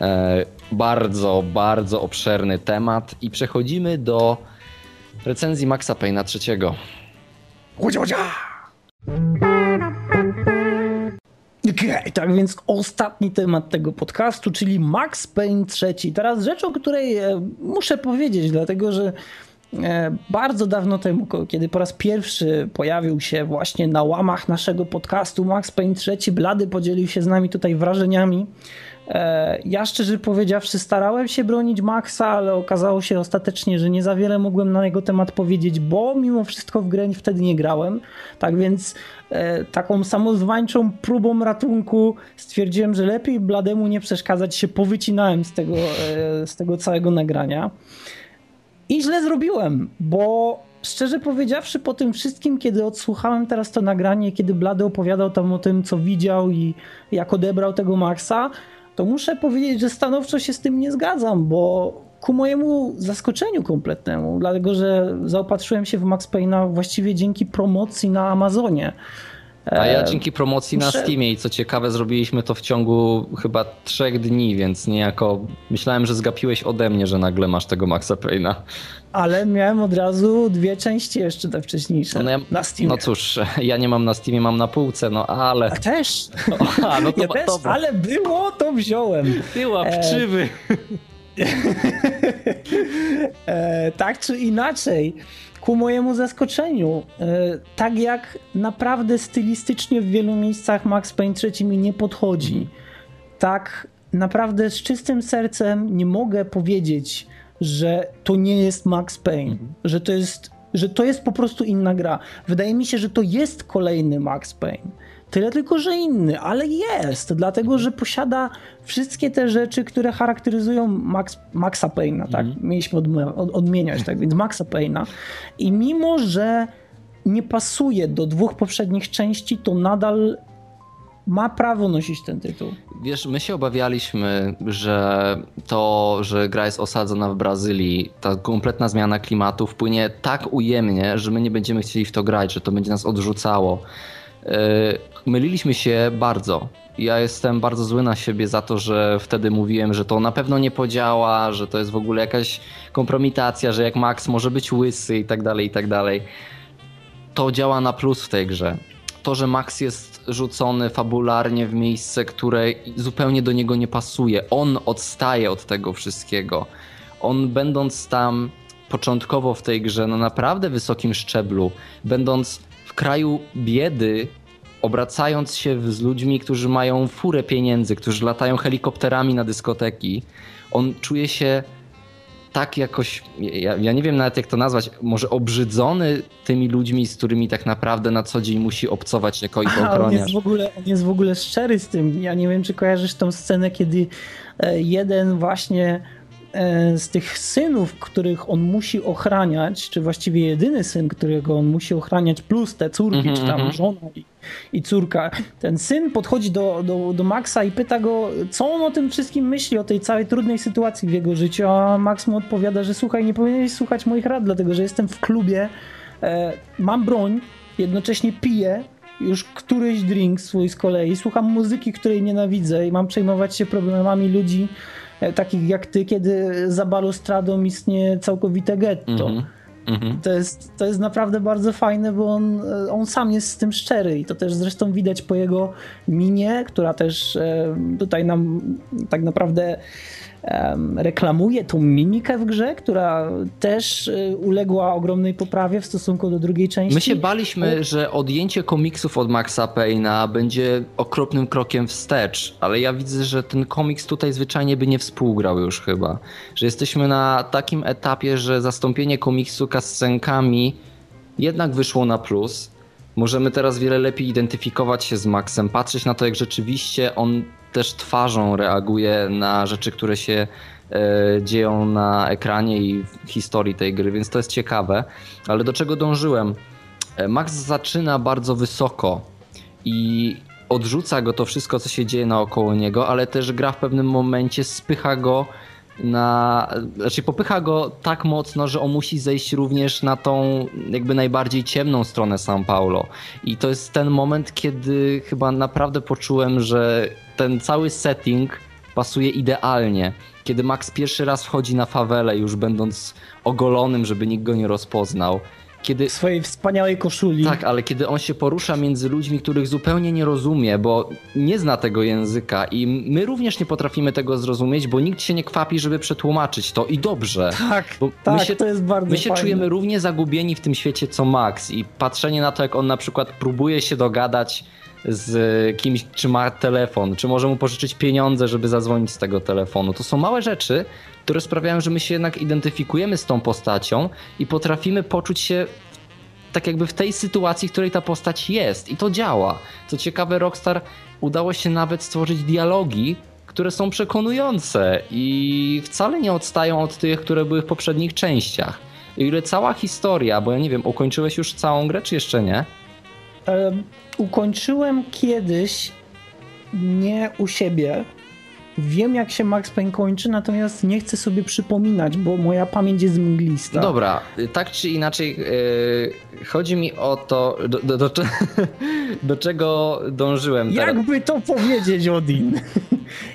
e, bardzo, bardzo obszerny temat i przechodzimy do recenzji Maxa Payne'a trzeciego. Udzia, udzia! Okay, tak więc ostatni temat tego podcastu, czyli Max Payne trzy. Teraz rzecz, o której muszę powiedzieć, dlatego że bardzo dawno temu, kiedy po raz pierwszy pojawił się właśnie na łamach naszego podcastu Max Payne trzy, Blady podzielił się z nami tutaj wrażeniami. Ja szczerze powiedziawszy starałem się bronić Maxa, ale okazało się ostatecznie, że nie za wiele mogłem na jego temat powiedzieć, bo mimo wszystko w grę wtedy nie grałem. Tak więc e, taką samozwańczą próbą ratunku stwierdziłem, że lepiej Blademu nie przeszkadzać, się powycinałem z tego, e, z tego całego nagrania. I źle zrobiłem, bo szczerze powiedziawszy po tym wszystkim, kiedy odsłuchałem teraz to nagranie, kiedy Blady opowiadał tam o tym, co widział i jak odebrał tego Maxa, to muszę powiedzieć, że stanowczo się z tym nie zgadzam, bo ku mojemu zaskoczeniu kompletnemu, dlatego że zaopatrzyłem się w Max Payne'a właściwie dzięki promocji na Amazonie. A ja dzięki promocji na Steamie i co ciekawe zrobiliśmy to w ciągu chyba trzech dni, więc niejako myślałem, że zgapiłeś ode mnie, że nagle masz tego Maxa Payne'a. Ale miałem od razu dwie części jeszcze te wcześniejsze no ja, na Steamie. No cóż, ja nie mam na Steamie, mam na półce, no ale... A też! Aha, no to ja też, dobra. Ale było, to wziąłem. Ty łapczywy! E, tak czy inaczej, ku mojemu zaskoczeniu, e, tak jak naprawdę stylistycznie w wielu miejscach Max Payne trzy mi nie podchodzi, tak naprawdę z czystym sercem nie mogę powiedzieć, że to nie jest Max Payne, mhm. że, to jest, że to jest po prostu inna gra. Wydaje mi się, że to jest kolejny Max Payne. Tyle tylko, że inny, ale jest, dlatego, że posiada wszystkie te rzeczy, które charakteryzują Max, Maxa Payne'a, tak? Mieliśmy odm- odmieniać, tak? Więc Maxa Payne'a. I mimo, że nie pasuje do dwóch poprzednich części, to nadal ma prawo nosić ten tytuł. Wiesz, my się obawialiśmy, że to, że gra jest osadzona w Brazylii, ta kompletna zmiana klimatu wpłynie tak ujemnie, że my nie będziemy chcieli w to grać, że to będzie nas odrzucało. Myliliśmy się bardzo. Ja jestem bardzo zły na siebie za to, że wtedy mówiłem, że to na pewno nie podziała, że to jest w ogóle jakaś kompromitacja, że jak Max może być łysy i tak dalej, i tak dalej. To działa na plus w tej grze. To, że Max jest rzucony fabularnie w miejsce, które zupełnie do niego nie pasuje. On odstaje od tego wszystkiego. On będąc tam początkowo w tej grze na naprawdę wysokim szczeblu, będąc w kraju biedy, obracając się z ludźmi, którzy mają furę pieniędzy, którzy latają helikopterami na dyskoteki, on czuje się tak jakoś, ja, ja nie wiem nawet jak to nazwać, może obrzydzony tymi ludźmi, z którymi tak naprawdę na co dzień musi obcować jako ich ochroniarz. On, on jest w ogóle szczery z tym. Ja nie wiem, czy kojarzysz tą scenę, kiedy jeden właśnie z tych synów, których on musi ochraniać, czy właściwie jedyny syn, którego on musi ochraniać, plus te córki, mm-hmm. czy tam żona i, i córka. Ten syn podchodzi do, do, do Maxa i pyta go, co on o tym wszystkim myśli, o tej całej trudnej sytuacji w jego życiu, a Max mu odpowiada, że słuchaj, nie powinieneś słuchać moich rad, dlatego że jestem w klubie, e, mam broń, jednocześnie piję już któryś drink swój z kolei, słucham muzyki, której nienawidzę i mam przejmować się problemami ludzi, takich jak ty, kiedy za balustradą istnieje całkowite getto. Mm-hmm. Mm-hmm. To jest, to jest naprawdę bardzo fajne, bo on, on sam jest z tym szczery i to też zresztą widać po jego minie, która też tutaj nam tak naprawdę reklamuje tą mimikę w grze, która też uległa ogromnej poprawie w stosunku do drugiej części. My się baliśmy, że odjęcie komiksów od Maxa Payne'a będzie okropnym krokiem wstecz, ale ja widzę, że ten komiks tutaj zwyczajnie by nie współgrał już chyba. Że jesteśmy na takim etapie, że zastąpienie komiksu kascenkami jednak wyszło na plus. Możemy teraz wiele lepiej identyfikować się z Maxem, patrzeć na to, jak rzeczywiście on też twarzą reaguje na rzeczy, które się y, dzieją na ekranie i w historii tej gry, więc to jest ciekawe. Ale do czego dążyłem? Max zaczyna bardzo wysoko i odrzuca go to wszystko, co się dzieje naokoło niego, ale też gra w pewnym momencie spycha go na... Znaczy popycha go tak mocno, że on musi zejść również na tą jakby najbardziej ciemną stronę São Paulo. I to jest ten moment, kiedy chyba naprawdę poczułem, że ten cały setting pasuje idealnie. Kiedy Max pierwszy raz wchodzi na fawelę, już będąc ogolonym, żeby nikt go nie rozpoznał. Kiedy... W swojej wspaniałej koszuli. Tak, ale kiedy on się porusza między ludźmi, których zupełnie nie rozumie, bo nie zna tego języka i my również nie potrafimy tego zrozumieć, bo nikt się nie kwapi, żeby przetłumaczyć to i dobrze. Tak, bo tak, się, to jest bardzo My się fajne. Czujemy równie zagubieni w tym świecie co Max i patrzenie na to, jak on na przykład próbuje się dogadać z kimś, czy ma telefon, czy może mu pożyczyć pieniądze, żeby zadzwonić z tego telefonu. To są małe rzeczy, które sprawiają, że my się jednak identyfikujemy z tą postacią i potrafimy poczuć się tak jakby w tej sytuacji, w której ta postać jest i to działa. Co ciekawe, Rockstar udało się nawet stworzyć dialogi, które są przekonujące i wcale nie odstają od tych, które były w poprzednich częściach. O ile cała historia, bo ja nie wiem, ukończyłeś już całą grę, czy jeszcze nie? Um, ukończyłem kiedyś nie u siebie, wiem, jak się Max Payne kończy, natomiast nie chcę sobie przypominać, bo moja pamięć jest mglista. Dobra, tak czy inaczej yy, chodzi mi o to, do, do, do, do czego dążyłem teraz. Jakby to powiedzieć, Odin?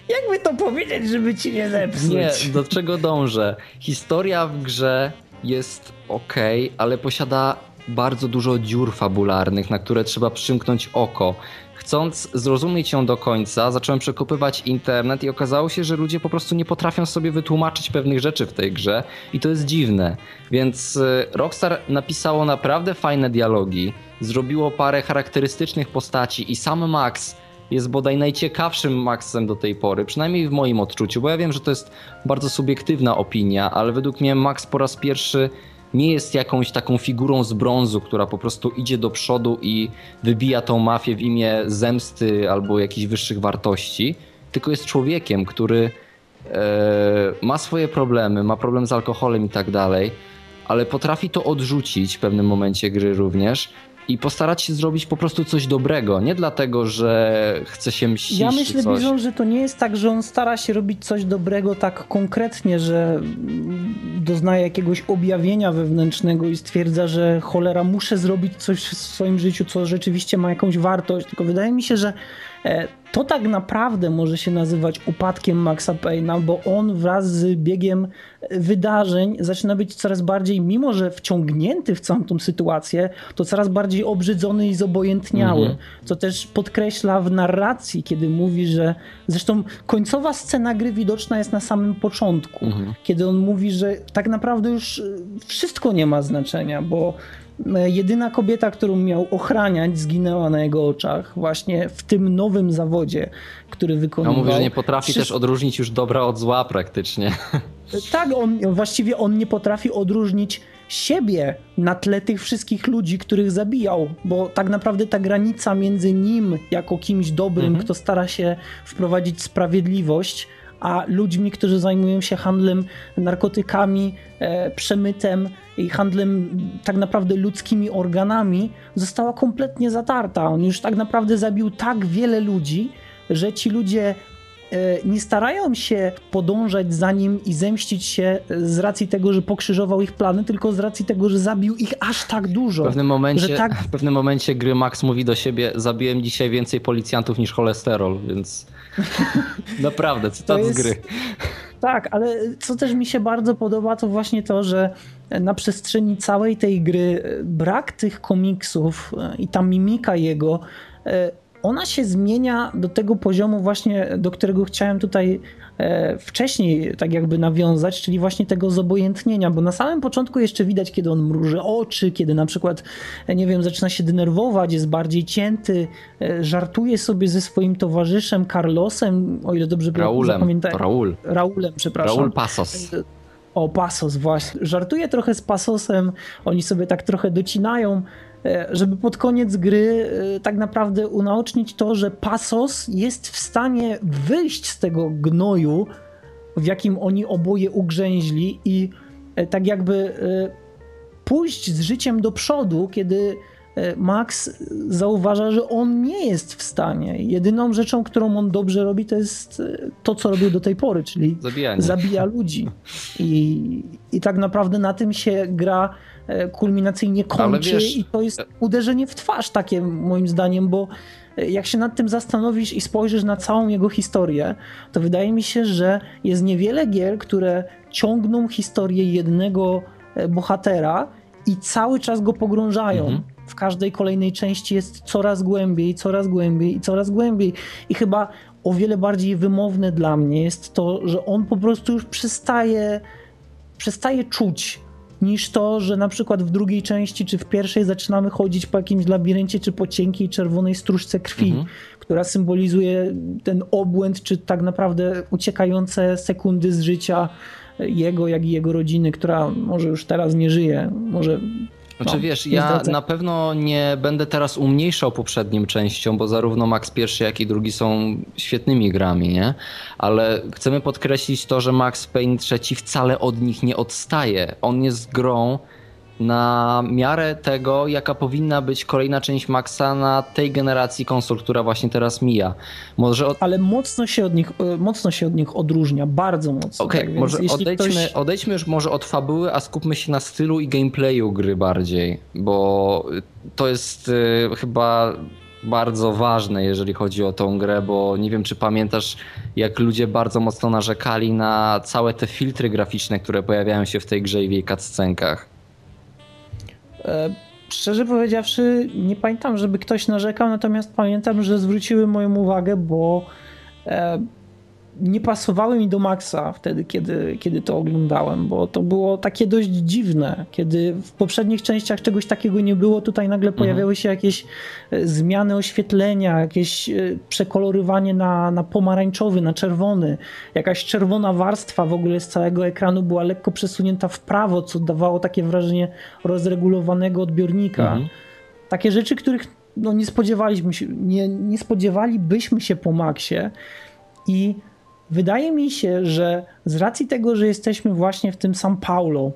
Jakby to powiedzieć, żeby ci nie zepsuć? Nie, do czego dążę? Historia w grze jest okej, okay, ale posiada bardzo dużo dziur fabularnych, na które trzeba przymknąć oko. Chcąc zrozumieć ją do końca, zacząłem przekopywać internet i okazało się, że ludzie po prostu nie potrafią sobie wytłumaczyć pewnych rzeczy w tej grze i to jest dziwne. Więc Rockstar napisało naprawdę fajne dialogi, zrobiło parę charakterystycznych postaci i sam Max jest bodaj najciekawszym Maxem do tej pory, przynajmniej w moim odczuciu, bo ja wiem, że to jest bardzo subiektywna opinia, ale według mnie Max po raz pierwszy nie jest jakąś taką figurą z brązu, która po prostu idzie do przodu i wybija tą mafię w imię zemsty albo jakichś wyższych wartości, tylko jest człowiekiem, który e, ma swoje problemy, ma problem z alkoholem i tak dalej, ale potrafi to odrzucić w pewnym momencie gry również i postarać się zrobić po prostu coś dobrego, nie dlatego, że chce się mścić. Ja myślę, coś. Bizon, że to nie jest tak, że on stara się robić coś dobrego tak konkretnie, że doznaje jakiegoś objawienia wewnętrznego i stwierdza, że cholera, muszę zrobić coś w swoim życiu, co rzeczywiście ma jakąś wartość, tylko wydaje mi się, że to tak naprawdę może się nazywać upadkiem Maxa Payne'a, bo on wraz z biegiem wydarzeń zaczyna być coraz bardziej, mimo że wciągnięty w całą tą sytuację, to coraz bardziej obrzydzony i zobojętniały, mhm. co też podkreśla w narracji, kiedy mówi, że zresztą końcowa scena gry widoczna jest na samym początku, mhm. kiedy on mówi, że tak naprawdę już wszystko nie ma znaczenia, bo jedyna kobieta, którą miał ochraniać, zginęła na jego oczach właśnie w tym nowym zawodzie, który wykonywał. No, mówi, że nie potrafi Trzy... też odróżnić już dobra od zła praktycznie. Tak, on, właściwie on nie potrafi odróżnić siebie na tle tych wszystkich ludzi, których zabijał, bo tak naprawdę ta granica między nim jako kimś dobrym, mhm. kto stara się wprowadzić sprawiedliwość, a ludźmi, którzy zajmują się handlem narkotykami, e, przemytem i handlem tak naprawdę ludzkimi organami, została kompletnie zatarta. On już tak naprawdę zabił tak wiele ludzi, że ci ludzie e, nie starają się podążać za nim i zemścić się z racji tego, że pokrzyżował ich plany, tylko z racji tego, że zabił ich aż tak dużo. W pewnym momencie, że tak... w pewnym momencie gry Max mówi do siebie: zabiłem dzisiaj więcej policjantów niż cholesterol, więc... Naprawdę, cytat jest, z gry. Tak, ale co też mi się bardzo podoba, to właśnie to, że na przestrzeni całej tej gry brak tych komiksów i ta mimika jego, ona się zmienia do tego poziomu właśnie, do którego chciałem tutaj wcześniej tak jakby nawiązać, czyli właśnie tego zobojętnienia, bo na samym początku jeszcze widać, kiedy on mruży oczy, kiedy na przykład, nie wiem, zaczyna się denerwować, jest bardziej cięty, żartuje sobie ze swoim towarzyszem Carlosem, o ile dobrze pamiętam. Raul. Raulem, przepraszam. Raul Pasos. O, Pasos, właśnie. Żartuje trochę z Pasosem, oni sobie tak trochę docinają, żeby pod koniec gry tak naprawdę unaocznić to, że Pasos jest w stanie wyjść z tego gnoju, w jakim oni oboje ugrzęźli i tak jakby pójść z życiem do przodu, kiedy Max zauważa, że on nie jest w stanie. Jedyną rzeczą, którą on dobrze robi, to jest to, co robił do tej pory, czyli zabijanie. Zabija ludzi. I, i tak naprawdę na tym się gra kulminacyjnie kończy, wiesz, i to jest uderzenie w twarz takie moim zdaniem, bo jak się nad tym zastanowisz i spojrzysz na całą jego historię, to wydaje mi się, że jest niewiele gier, które ciągną historię jednego bohatera i cały czas go pogrążają. Mhm. W każdej kolejnej części jest coraz głębiej, coraz głębiej i coraz głębiej. I chyba o wiele bardziej wymowne dla mnie jest to, że on po prostu już przestaje, przestaje czuć, niż to, że na przykład w drugiej części czy w pierwszej zaczynamy chodzić po jakimś labiryncie czy po cienkiej czerwonej stróżce krwi, mhm. która symbolizuje ten obłęd czy tak naprawdę uciekające sekundy z życia jego, jak i jego rodziny, która może już teraz nie żyje, może... Znaczy no, wiesz, ja na pewno nie będę teraz umniejszał poprzednim częściom, bo zarówno Max pierwszy, jak i drugi są świetnymi grami, nie? Ale chcemy podkreślić to, że Max Payne trzy wcale od nich nie odstaje. On jest grą na miarę tego, jaka powinna być kolejna część Maxa na tej generacji konsol, która właśnie teraz mija. Może od... Ale mocno się od nich, mocno się od nich odróżnia, bardzo mocno. Okej, okay, tak, może odejdźmy, ktoś... odejdźmy już może od fabuły, a skupmy się na stylu i gameplayu gry bardziej, bo to jest y, chyba... bardzo ważne, jeżeli chodzi o tą grę, bo nie wiem, czy pamiętasz, jak ludzie bardzo mocno narzekali na całe te filtry graficzne, które pojawiają się w tej grze i w jej cutscenkach. E, szczerze powiedziawszy, nie pamiętam, żeby ktoś narzekał, natomiast pamiętam, że zwróciły moją uwagę, bo e, nie pasowały mi do Maxa wtedy, kiedy, kiedy to oglądałem, bo to było takie dość dziwne, kiedy w poprzednich częściach czegoś takiego nie było, tutaj nagle pojawiały się jakieś zmiany oświetlenia, jakieś przekolorywanie na, na pomarańczowy, na czerwony, jakaś czerwona warstwa w ogóle z całego ekranu była lekko przesunięta w prawo, co dawało takie wrażenie rozregulowanego odbiornika. Mhm. Takie rzeczy, których no, nie spodziewaliśmy się, nie, nie spodziewalibyśmy się po Maxie i wydaje mi się, że z racji tego, że jesteśmy właśnie w tym São Paulo,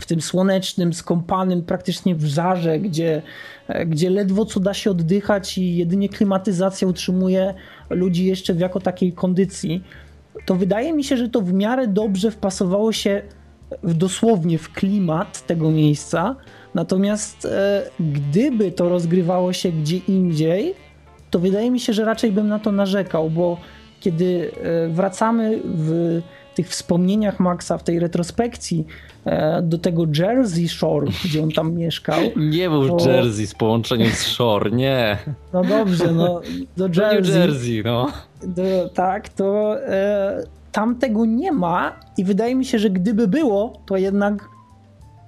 w tym słonecznym, skąpanym praktycznie w żarze, gdzie, gdzie ledwo co da się oddychać i jedynie klimatyzacja utrzymuje ludzi jeszcze w jako takiej kondycji, to wydaje mi się, że to w miarę dobrze wpasowało się w, dosłownie w klimat tego miejsca. Natomiast e, gdyby to rozgrywało się gdzie indziej, to wydaje mi się, że raczej bym na to narzekał, bo kiedy wracamy w tych wspomnieniach Maxa, w tej retrospekcji do tego Jersey Shore, gdzie on tam mieszkał. Nie był to... Jersey z połączeniem z Shore, nie. No dobrze, no do Jersey. Do New Jersey, no. Do, tak, to e, tam tego nie ma i wydaje mi się, że gdyby było, to jednak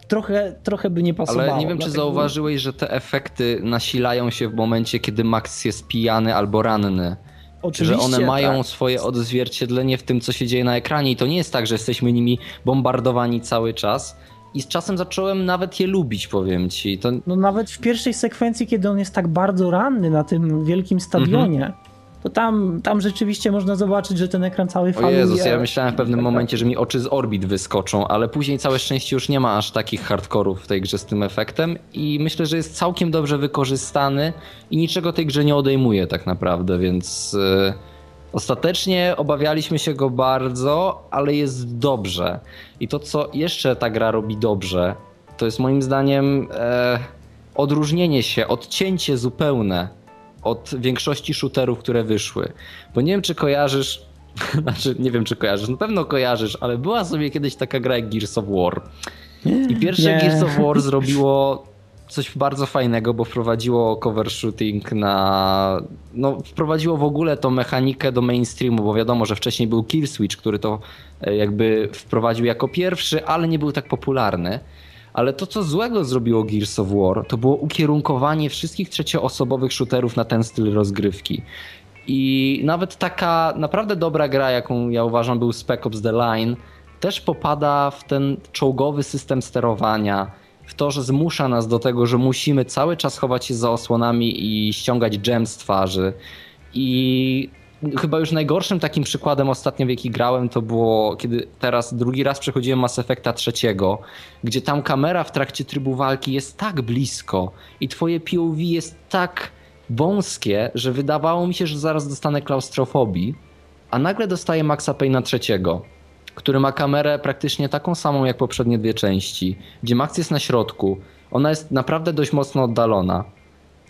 trochę, trochę by nie pasowało. Ale nie wiem, czy zauważyłeś, że te efekty nasilają się w momencie, kiedy Max jest pijany albo ranny. Oczywiście, że one mają tak. swoje odzwierciedlenie w tym, co się dzieje na ekranie i to nie jest tak, że jesteśmy nimi bombardowani cały czas i z czasem zacząłem nawet je lubić, powiem ci. To... No nawet w pierwszej sekwencji, kiedy on jest tak bardzo ranny na tym wielkim stadionie, mhm. to tam, tam rzeczywiście można zobaczyć, że ten ekran cały faluje. O Jezus, ja myślałem w pewnym momencie, że mi oczy z orbit wyskoczą, ale później całe szczęście już nie ma aż takich hardkorów w tej grze z tym efektem i myślę, że jest całkiem dobrze wykorzystany i niczego tej grze nie odejmuje tak naprawdę, więc yy, ostatecznie obawialiśmy się go bardzo, ale jest dobrze. I to, co jeszcze ta gra robi dobrze, to jest moim zdaniem yy, odróżnienie się, odcięcie zupełne od większości shooterów, które wyszły. Bo nie wiem, czy kojarzysz, znaczy nie wiem, czy kojarzysz, na pewno kojarzysz, ale była sobie kiedyś taka gra jak Gears of War. I pierwsze yeah. Gears of War zrobiło coś bardzo fajnego, bo wprowadziło cover shooting na... No, wprowadziło w ogóle tą mechanikę do mainstreamu, bo wiadomo, że wcześniej był Kill Switch, który to jakby wprowadził jako pierwszy, ale nie był tak popularny. Ale to, co złego zrobiło Gears of War, to było ukierunkowanie wszystkich trzecioosobowych shooterów na ten styl rozgrywki. I nawet taka naprawdę dobra gra, jaką ja uważam był Spec Ops The Line, też popada w ten czołgowy system sterowania, w to, że zmusza nas do tego, że musimy cały czas chować się za osłonami i ściągać dżem z twarzy. I... chyba już najgorszym takim przykładem ostatnio, w jaki grałem, to było, kiedy teraz drugi raz przechodziłem Mass Effecta trzeciego, gdzie tam kamera w trakcie trybu walki jest tak blisko i twoje P O V jest tak wąskie, że wydawało mi się, że zaraz dostanę klaustrofobii, a nagle dostaję Maxa Payne'a trzeciego, który ma kamerę praktycznie taką samą jak poprzednie dwie części, gdzie Max jest na środku, ona jest naprawdę dość mocno oddalona.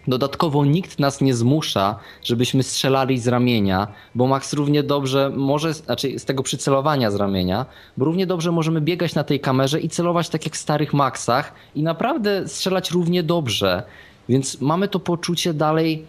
Dodatkowo nikt nas nie zmusza, żebyśmy strzelali z ramienia, bo Max równie dobrze może, znaczy z tego przycelowania z ramienia, bo równie dobrze możemy biegać na tej kamerze i celować tak jak w starych Maxach i naprawdę strzelać równie dobrze. Więc mamy to poczucie dalej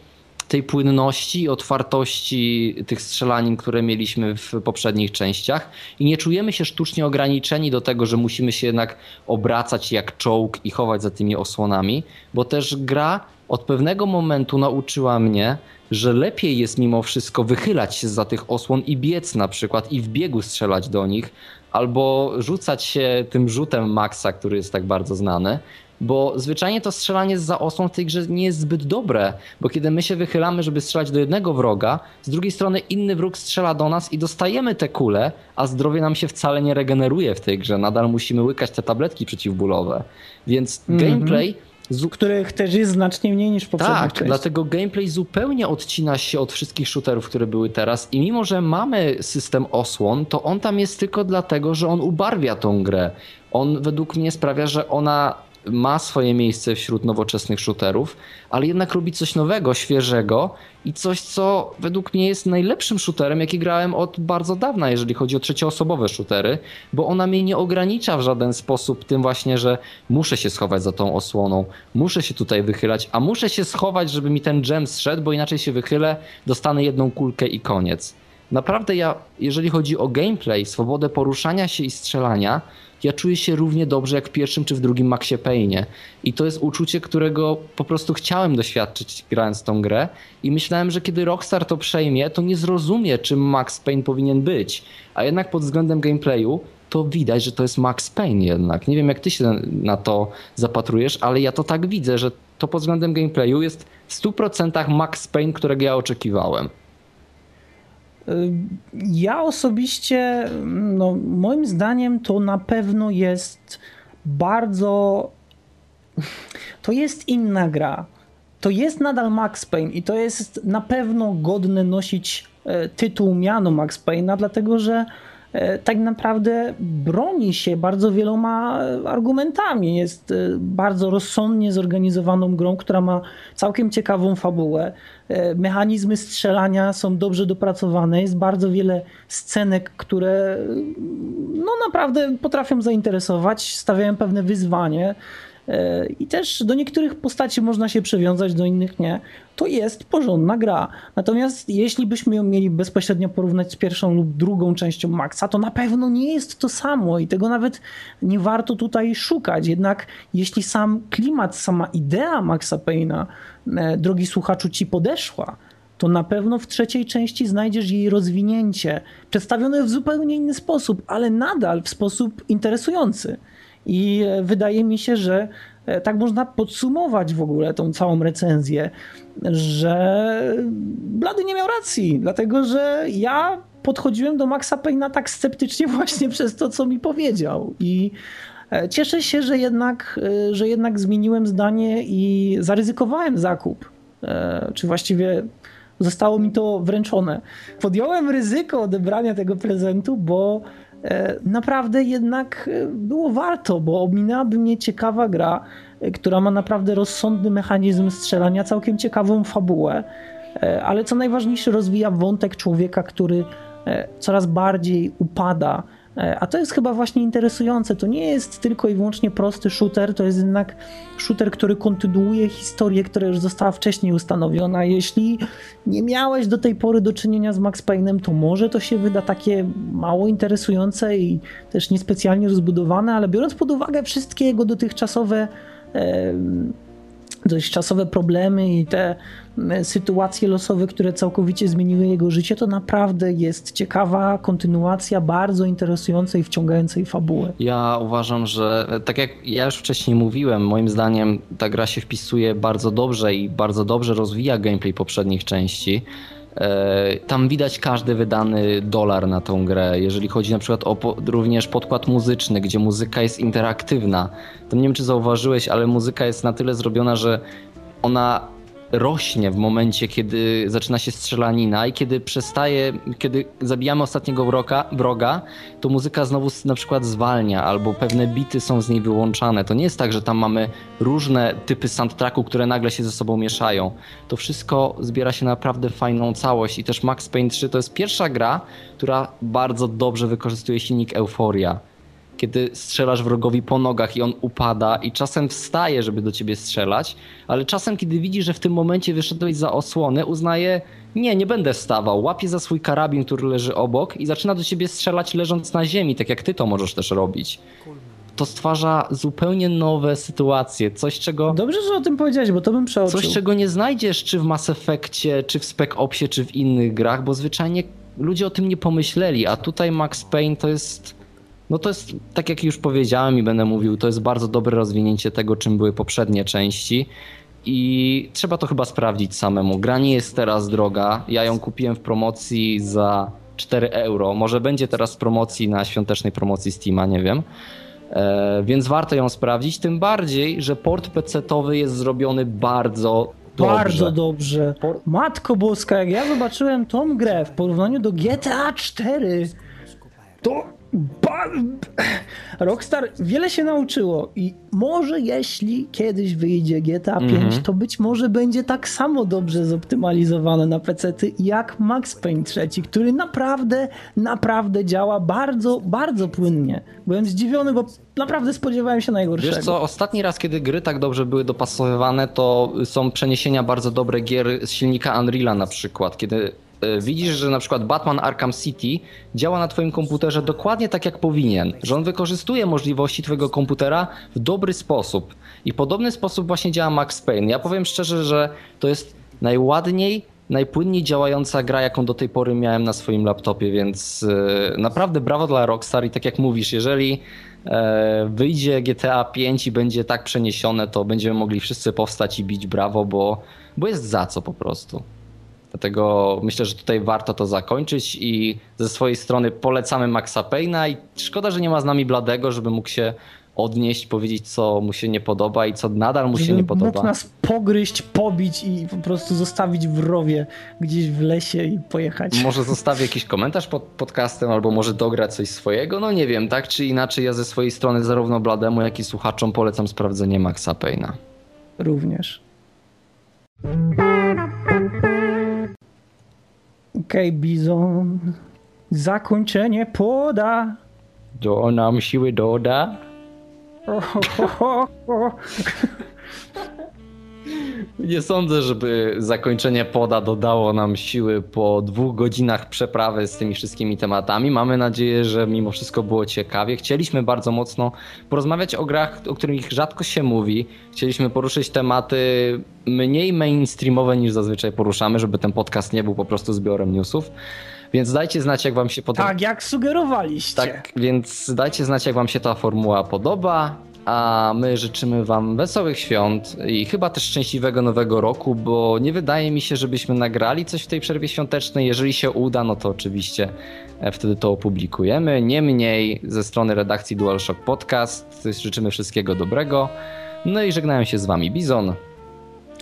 tej płynności i otwartości tych strzelanin, które mieliśmy w poprzednich częściach i nie czujemy się sztucznie ograniczeni do tego, że musimy się jednak obracać jak czołg i chować za tymi osłonami, bo też gra od pewnego momentu nauczyła mnie, że lepiej jest mimo wszystko wychylać się zza tych osłon i biec na przykład i w biegu strzelać do nich, albo rzucać się tym rzutem Maxa, który jest tak bardzo znany, bo zwyczajnie to strzelanie z za osłon w tej grze nie jest zbyt dobre, bo kiedy my się wychylamy, żeby strzelać do jednego wroga, z drugiej strony inny wróg strzela do nas i dostajemy te kule, a zdrowie nam się wcale nie regeneruje w tej grze, nadal musimy łykać te tabletki przeciwbólowe, więc mm-hmm. gameplay... Z... których też jest znacznie mniej niż poprzednich. Tak, części. Dlatego gameplay zupełnie odcina się od wszystkich shooterów, które były teraz i mimo, że mamy system osłon, to on tam jest tylko dlatego, że on ubarwia tą grę. On według mnie sprawia, że ona ma swoje miejsce wśród nowoczesnych shooterów, ale jednak robi coś nowego, świeżego i coś, co według mnie jest najlepszym shooterem, jaki grałem od bardzo dawna, jeżeli chodzi o trzecioosobowe shootery, bo ona mnie nie ogranicza w żaden sposób tym właśnie, że muszę się schować za tą osłoną, muszę się tutaj wychylać, a muszę się schować, żeby mi ten dżem zszedł, bo inaczej się wychylę, dostanę jedną kulkę i koniec. Naprawdę ja, jeżeli chodzi o gameplay, swobodę poruszania się i strzelania, ja czuję się równie dobrze jak w pierwszym czy w drugim Maxie Payne'ie. I to jest uczucie, którego po prostu chciałem doświadczyć grając tą grę i myślałem, że kiedy Rockstar to przejmie, to nie zrozumie, czym Max Payne powinien być. A jednak pod względem gameplayu to widać, że to jest Max Payne jednak. Nie wiem, jak ty się na to zapatrujesz, ale ja to tak widzę, że to pod względem gameplayu jest w stu procentach Max Payne, którego ja oczekiwałem. Ja osobiście, no, moim zdaniem to na pewno jest bardzo, to jest inna gra, to jest nadal Max Payne i to jest na pewno godne nosić tytuł, miano Max Payne'a, dlatego że tak naprawdę broni się bardzo wieloma argumentami, jest bardzo rozsądnie zorganizowaną grą, która ma całkiem ciekawą fabułę, mechanizmy strzelania są dobrze dopracowane, jest bardzo wiele scenek, które no naprawdę potrafią zainteresować, stawiają pewne wyzwanie i też do niektórych postaci można się przywiązać, do innych nie. To jest porządna gra. Natomiast jeśli byśmy ją mieli bezpośrednio porównać z pierwszą lub drugą częścią Maxa, to na pewno nie jest to samo i tego nawet nie warto tutaj szukać. Jednak jeśli sam klimat, sama idea Maxa Payne'a, drogi słuchaczu, ci podeszła, to na pewno w trzeciej części znajdziesz jej rozwinięcie, przedstawione w zupełnie inny sposób, ale nadal w sposób interesujący. I wydaje mi się, że tak można podsumować w ogóle tą całą recenzję, że Blady nie miał racji, dlatego że ja podchodziłem do Maxa Payne'a tak sceptycznie właśnie przez to, co mi powiedział. I cieszę się, że jednak, że jednak zmieniłem zdanie i zaryzykowałem zakup, czy właściwie zostało mi to wręczone. Podjąłem ryzyko odebrania tego prezentu, bo naprawdę jednak było warto, bo ominęłaby mnie ciekawa gra, która ma naprawdę rozsądny mechanizm strzelania, całkiem ciekawą fabułę, ale co najważniejsze rozwija wątek człowieka, który coraz bardziej upada. A to jest chyba właśnie interesujące. To nie jest tylko i wyłącznie prosty shooter, to jest jednak shooter, który kontynuuje historię, która już została wcześniej ustanowiona. Jeśli nie miałeś do tej pory do czynienia z Max Payne'em, to może to się wyda takie mało interesujące i też niespecjalnie rozbudowane, ale biorąc pod uwagę wszystkie jego dotychczasowe e, dotychczasowe problemy i te sytuacje losowe, które całkowicie zmieniły jego życie, to naprawdę jest ciekawa kontynuacja bardzo interesującej i wciągającej fabuły. Ja uważam, że tak jak ja już wcześniej mówiłem, moim zdaniem ta gra się wpisuje bardzo dobrze i bardzo dobrze rozwija gameplay poprzednich części. Tam widać każdy wydany dolar na tą grę, jeżeli chodzi na przykład o po, również podkład muzyczny, gdzie muzyka jest interaktywna. To nie wiem, czy zauważyłeś, ale muzyka jest na tyle zrobiona, że ona rośnie w momencie, kiedy zaczyna się strzelanina i kiedy przestaje, kiedy zabijamy ostatniego wroga, wroga, to muzyka znowu na przykład zwalnia albo pewne bity są z niej wyłączane. To nie jest tak, że tam mamy różne typy soundtracku, które nagle się ze sobą mieszają. To wszystko zbiera się naprawdę w fajną całość i też Max Payne trzy to jest pierwsza gra, która bardzo dobrze wykorzystuje silnik euforia. Kiedy strzelasz wrogowi po nogach i on upada i czasem wstaje, żeby do ciebie strzelać, ale czasem, kiedy widzi, że w tym momencie wyszedłeś za osłonę, uznaje, nie, nie będę wstawał, łapie za swój karabin, który leży obok i zaczyna do ciebie strzelać leżąc na ziemi, tak jak ty to możesz też robić. To stwarza zupełnie nowe sytuacje, coś czego... Dobrze, że o tym powiedziałeś, bo to bym przeoczył. Coś, czego nie znajdziesz czy w Mass Effectie, czy w Spec Opsie, czy w innych grach, bo zwyczajnie ludzie o tym nie pomyśleli, a tutaj Max Payne to jest... No to jest, tak jak już powiedziałem i będę mówił, to jest bardzo dobre rozwinięcie tego, czym były poprzednie części i trzeba to chyba sprawdzić samemu. Gra nie jest teraz droga, ja ją kupiłem w promocji za cztery euro, może będzie teraz w promocji, na świątecznej promocji Steama, nie wiem. E, więc warto ją sprawdzić, tym bardziej, że port pecetowy jest zrobiony bardzo dobrze. Bardzo dobrze. Matko Boska, jak ja zobaczyłem tą grę w porównaniu do G T A cztery, to... Ba- Rockstar wiele się nauczyło i może jeśli kiedyś wyjdzie G T A pięć, mm-hmm. to być może będzie tak samo dobrze zoptymalizowane na pecety jak Max Payne trzy, który naprawdę, naprawdę działa bardzo, bardzo płynnie. Byłem zdziwiony, bo naprawdę spodziewałem się najgorszego. Wiesz co, ostatni raz, kiedy gry tak dobrze były dopasowywane, to są przeniesienia bardzo dobre gier z silnika Unreala na przykład, kiedy widzisz, że na przykład Batman Arkham City działa na twoim komputerze dokładnie tak jak powinien, że on wykorzystuje możliwości twojego komputera w dobry sposób i podobny sposób właśnie działa Max Payne. Ja powiem szczerze, że to jest najładniej, najpłynniej działająca gra, jaką do tej pory miałem na swoim laptopie, więc naprawdę brawo dla Rockstar i tak jak mówisz, jeżeli wyjdzie G T A pięć i będzie tak przeniesione, to będziemy mogli wszyscy powstać i bić brawo, bo, bo jest za co po prostu. Dlatego myślę, że tutaj warto to zakończyć i ze swojej strony polecamy Maxa Payne'a i szkoda, że nie ma z nami Bladego, żeby mógł się odnieść, powiedzieć, co mu się nie podoba i co nadal mu żeby się nie podoba. Mógł nas pogryźć, pobić i po prostu zostawić w rowie gdzieś w lesie i pojechać. Może zostawię jakiś komentarz pod podcastem albo może dograć coś swojego, no nie wiem, tak czy inaczej ja ze swojej strony zarówno Blademu, jak i słuchaczom polecam sprawdzenie Maxa Payne'a. Również. Okej, okay, Bizon. Zakończenie poda. Do nam siły doda. Oh, oh, oh, oh. Nie sądzę, żeby zakończenie poda dodało nam siły po dwóch godzinach przeprawy z tymi wszystkimi tematami. Mamy nadzieję, że mimo wszystko było ciekawie. Chcieliśmy bardzo mocno porozmawiać o grach, o których rzadko się mówi. Chcieliśmy poruszyć tematy mniej mainstreamowe niż zazwyczaj poruszamy, żeby ten podcast nie był po prostu zbiorem newsów. Więc dajcie znać, jak wam się podoba. Tak, jak sugerowaliście. Tak, więc dajcie znać, jak wam się ta formuła podoba. A my życzymy wam wesołych świąt i chyba też szczęśliwego nowego roku, bo nie wydaje mi się, żebyśmy nagrali coś w tej przerwie świątecznej. Jeżeli się uda, no to oczywiście wtedy to opublikujemy. Niemniej ze strony redakcji DualShock Podcast życzymy wszystkiego dobrego. No i żegnają się z wami Bizon,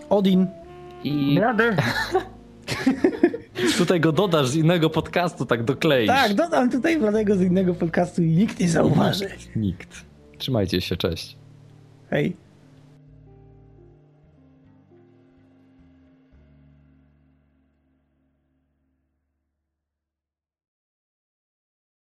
Odin i... Radę. Tutaj go dodasz z innego podcastu, tak dokleisz. Tak, dodam tutaj Bladego z innego podcastu i nikt nie zauważy. Nikt. Trzymajcie się, cześć. Hej.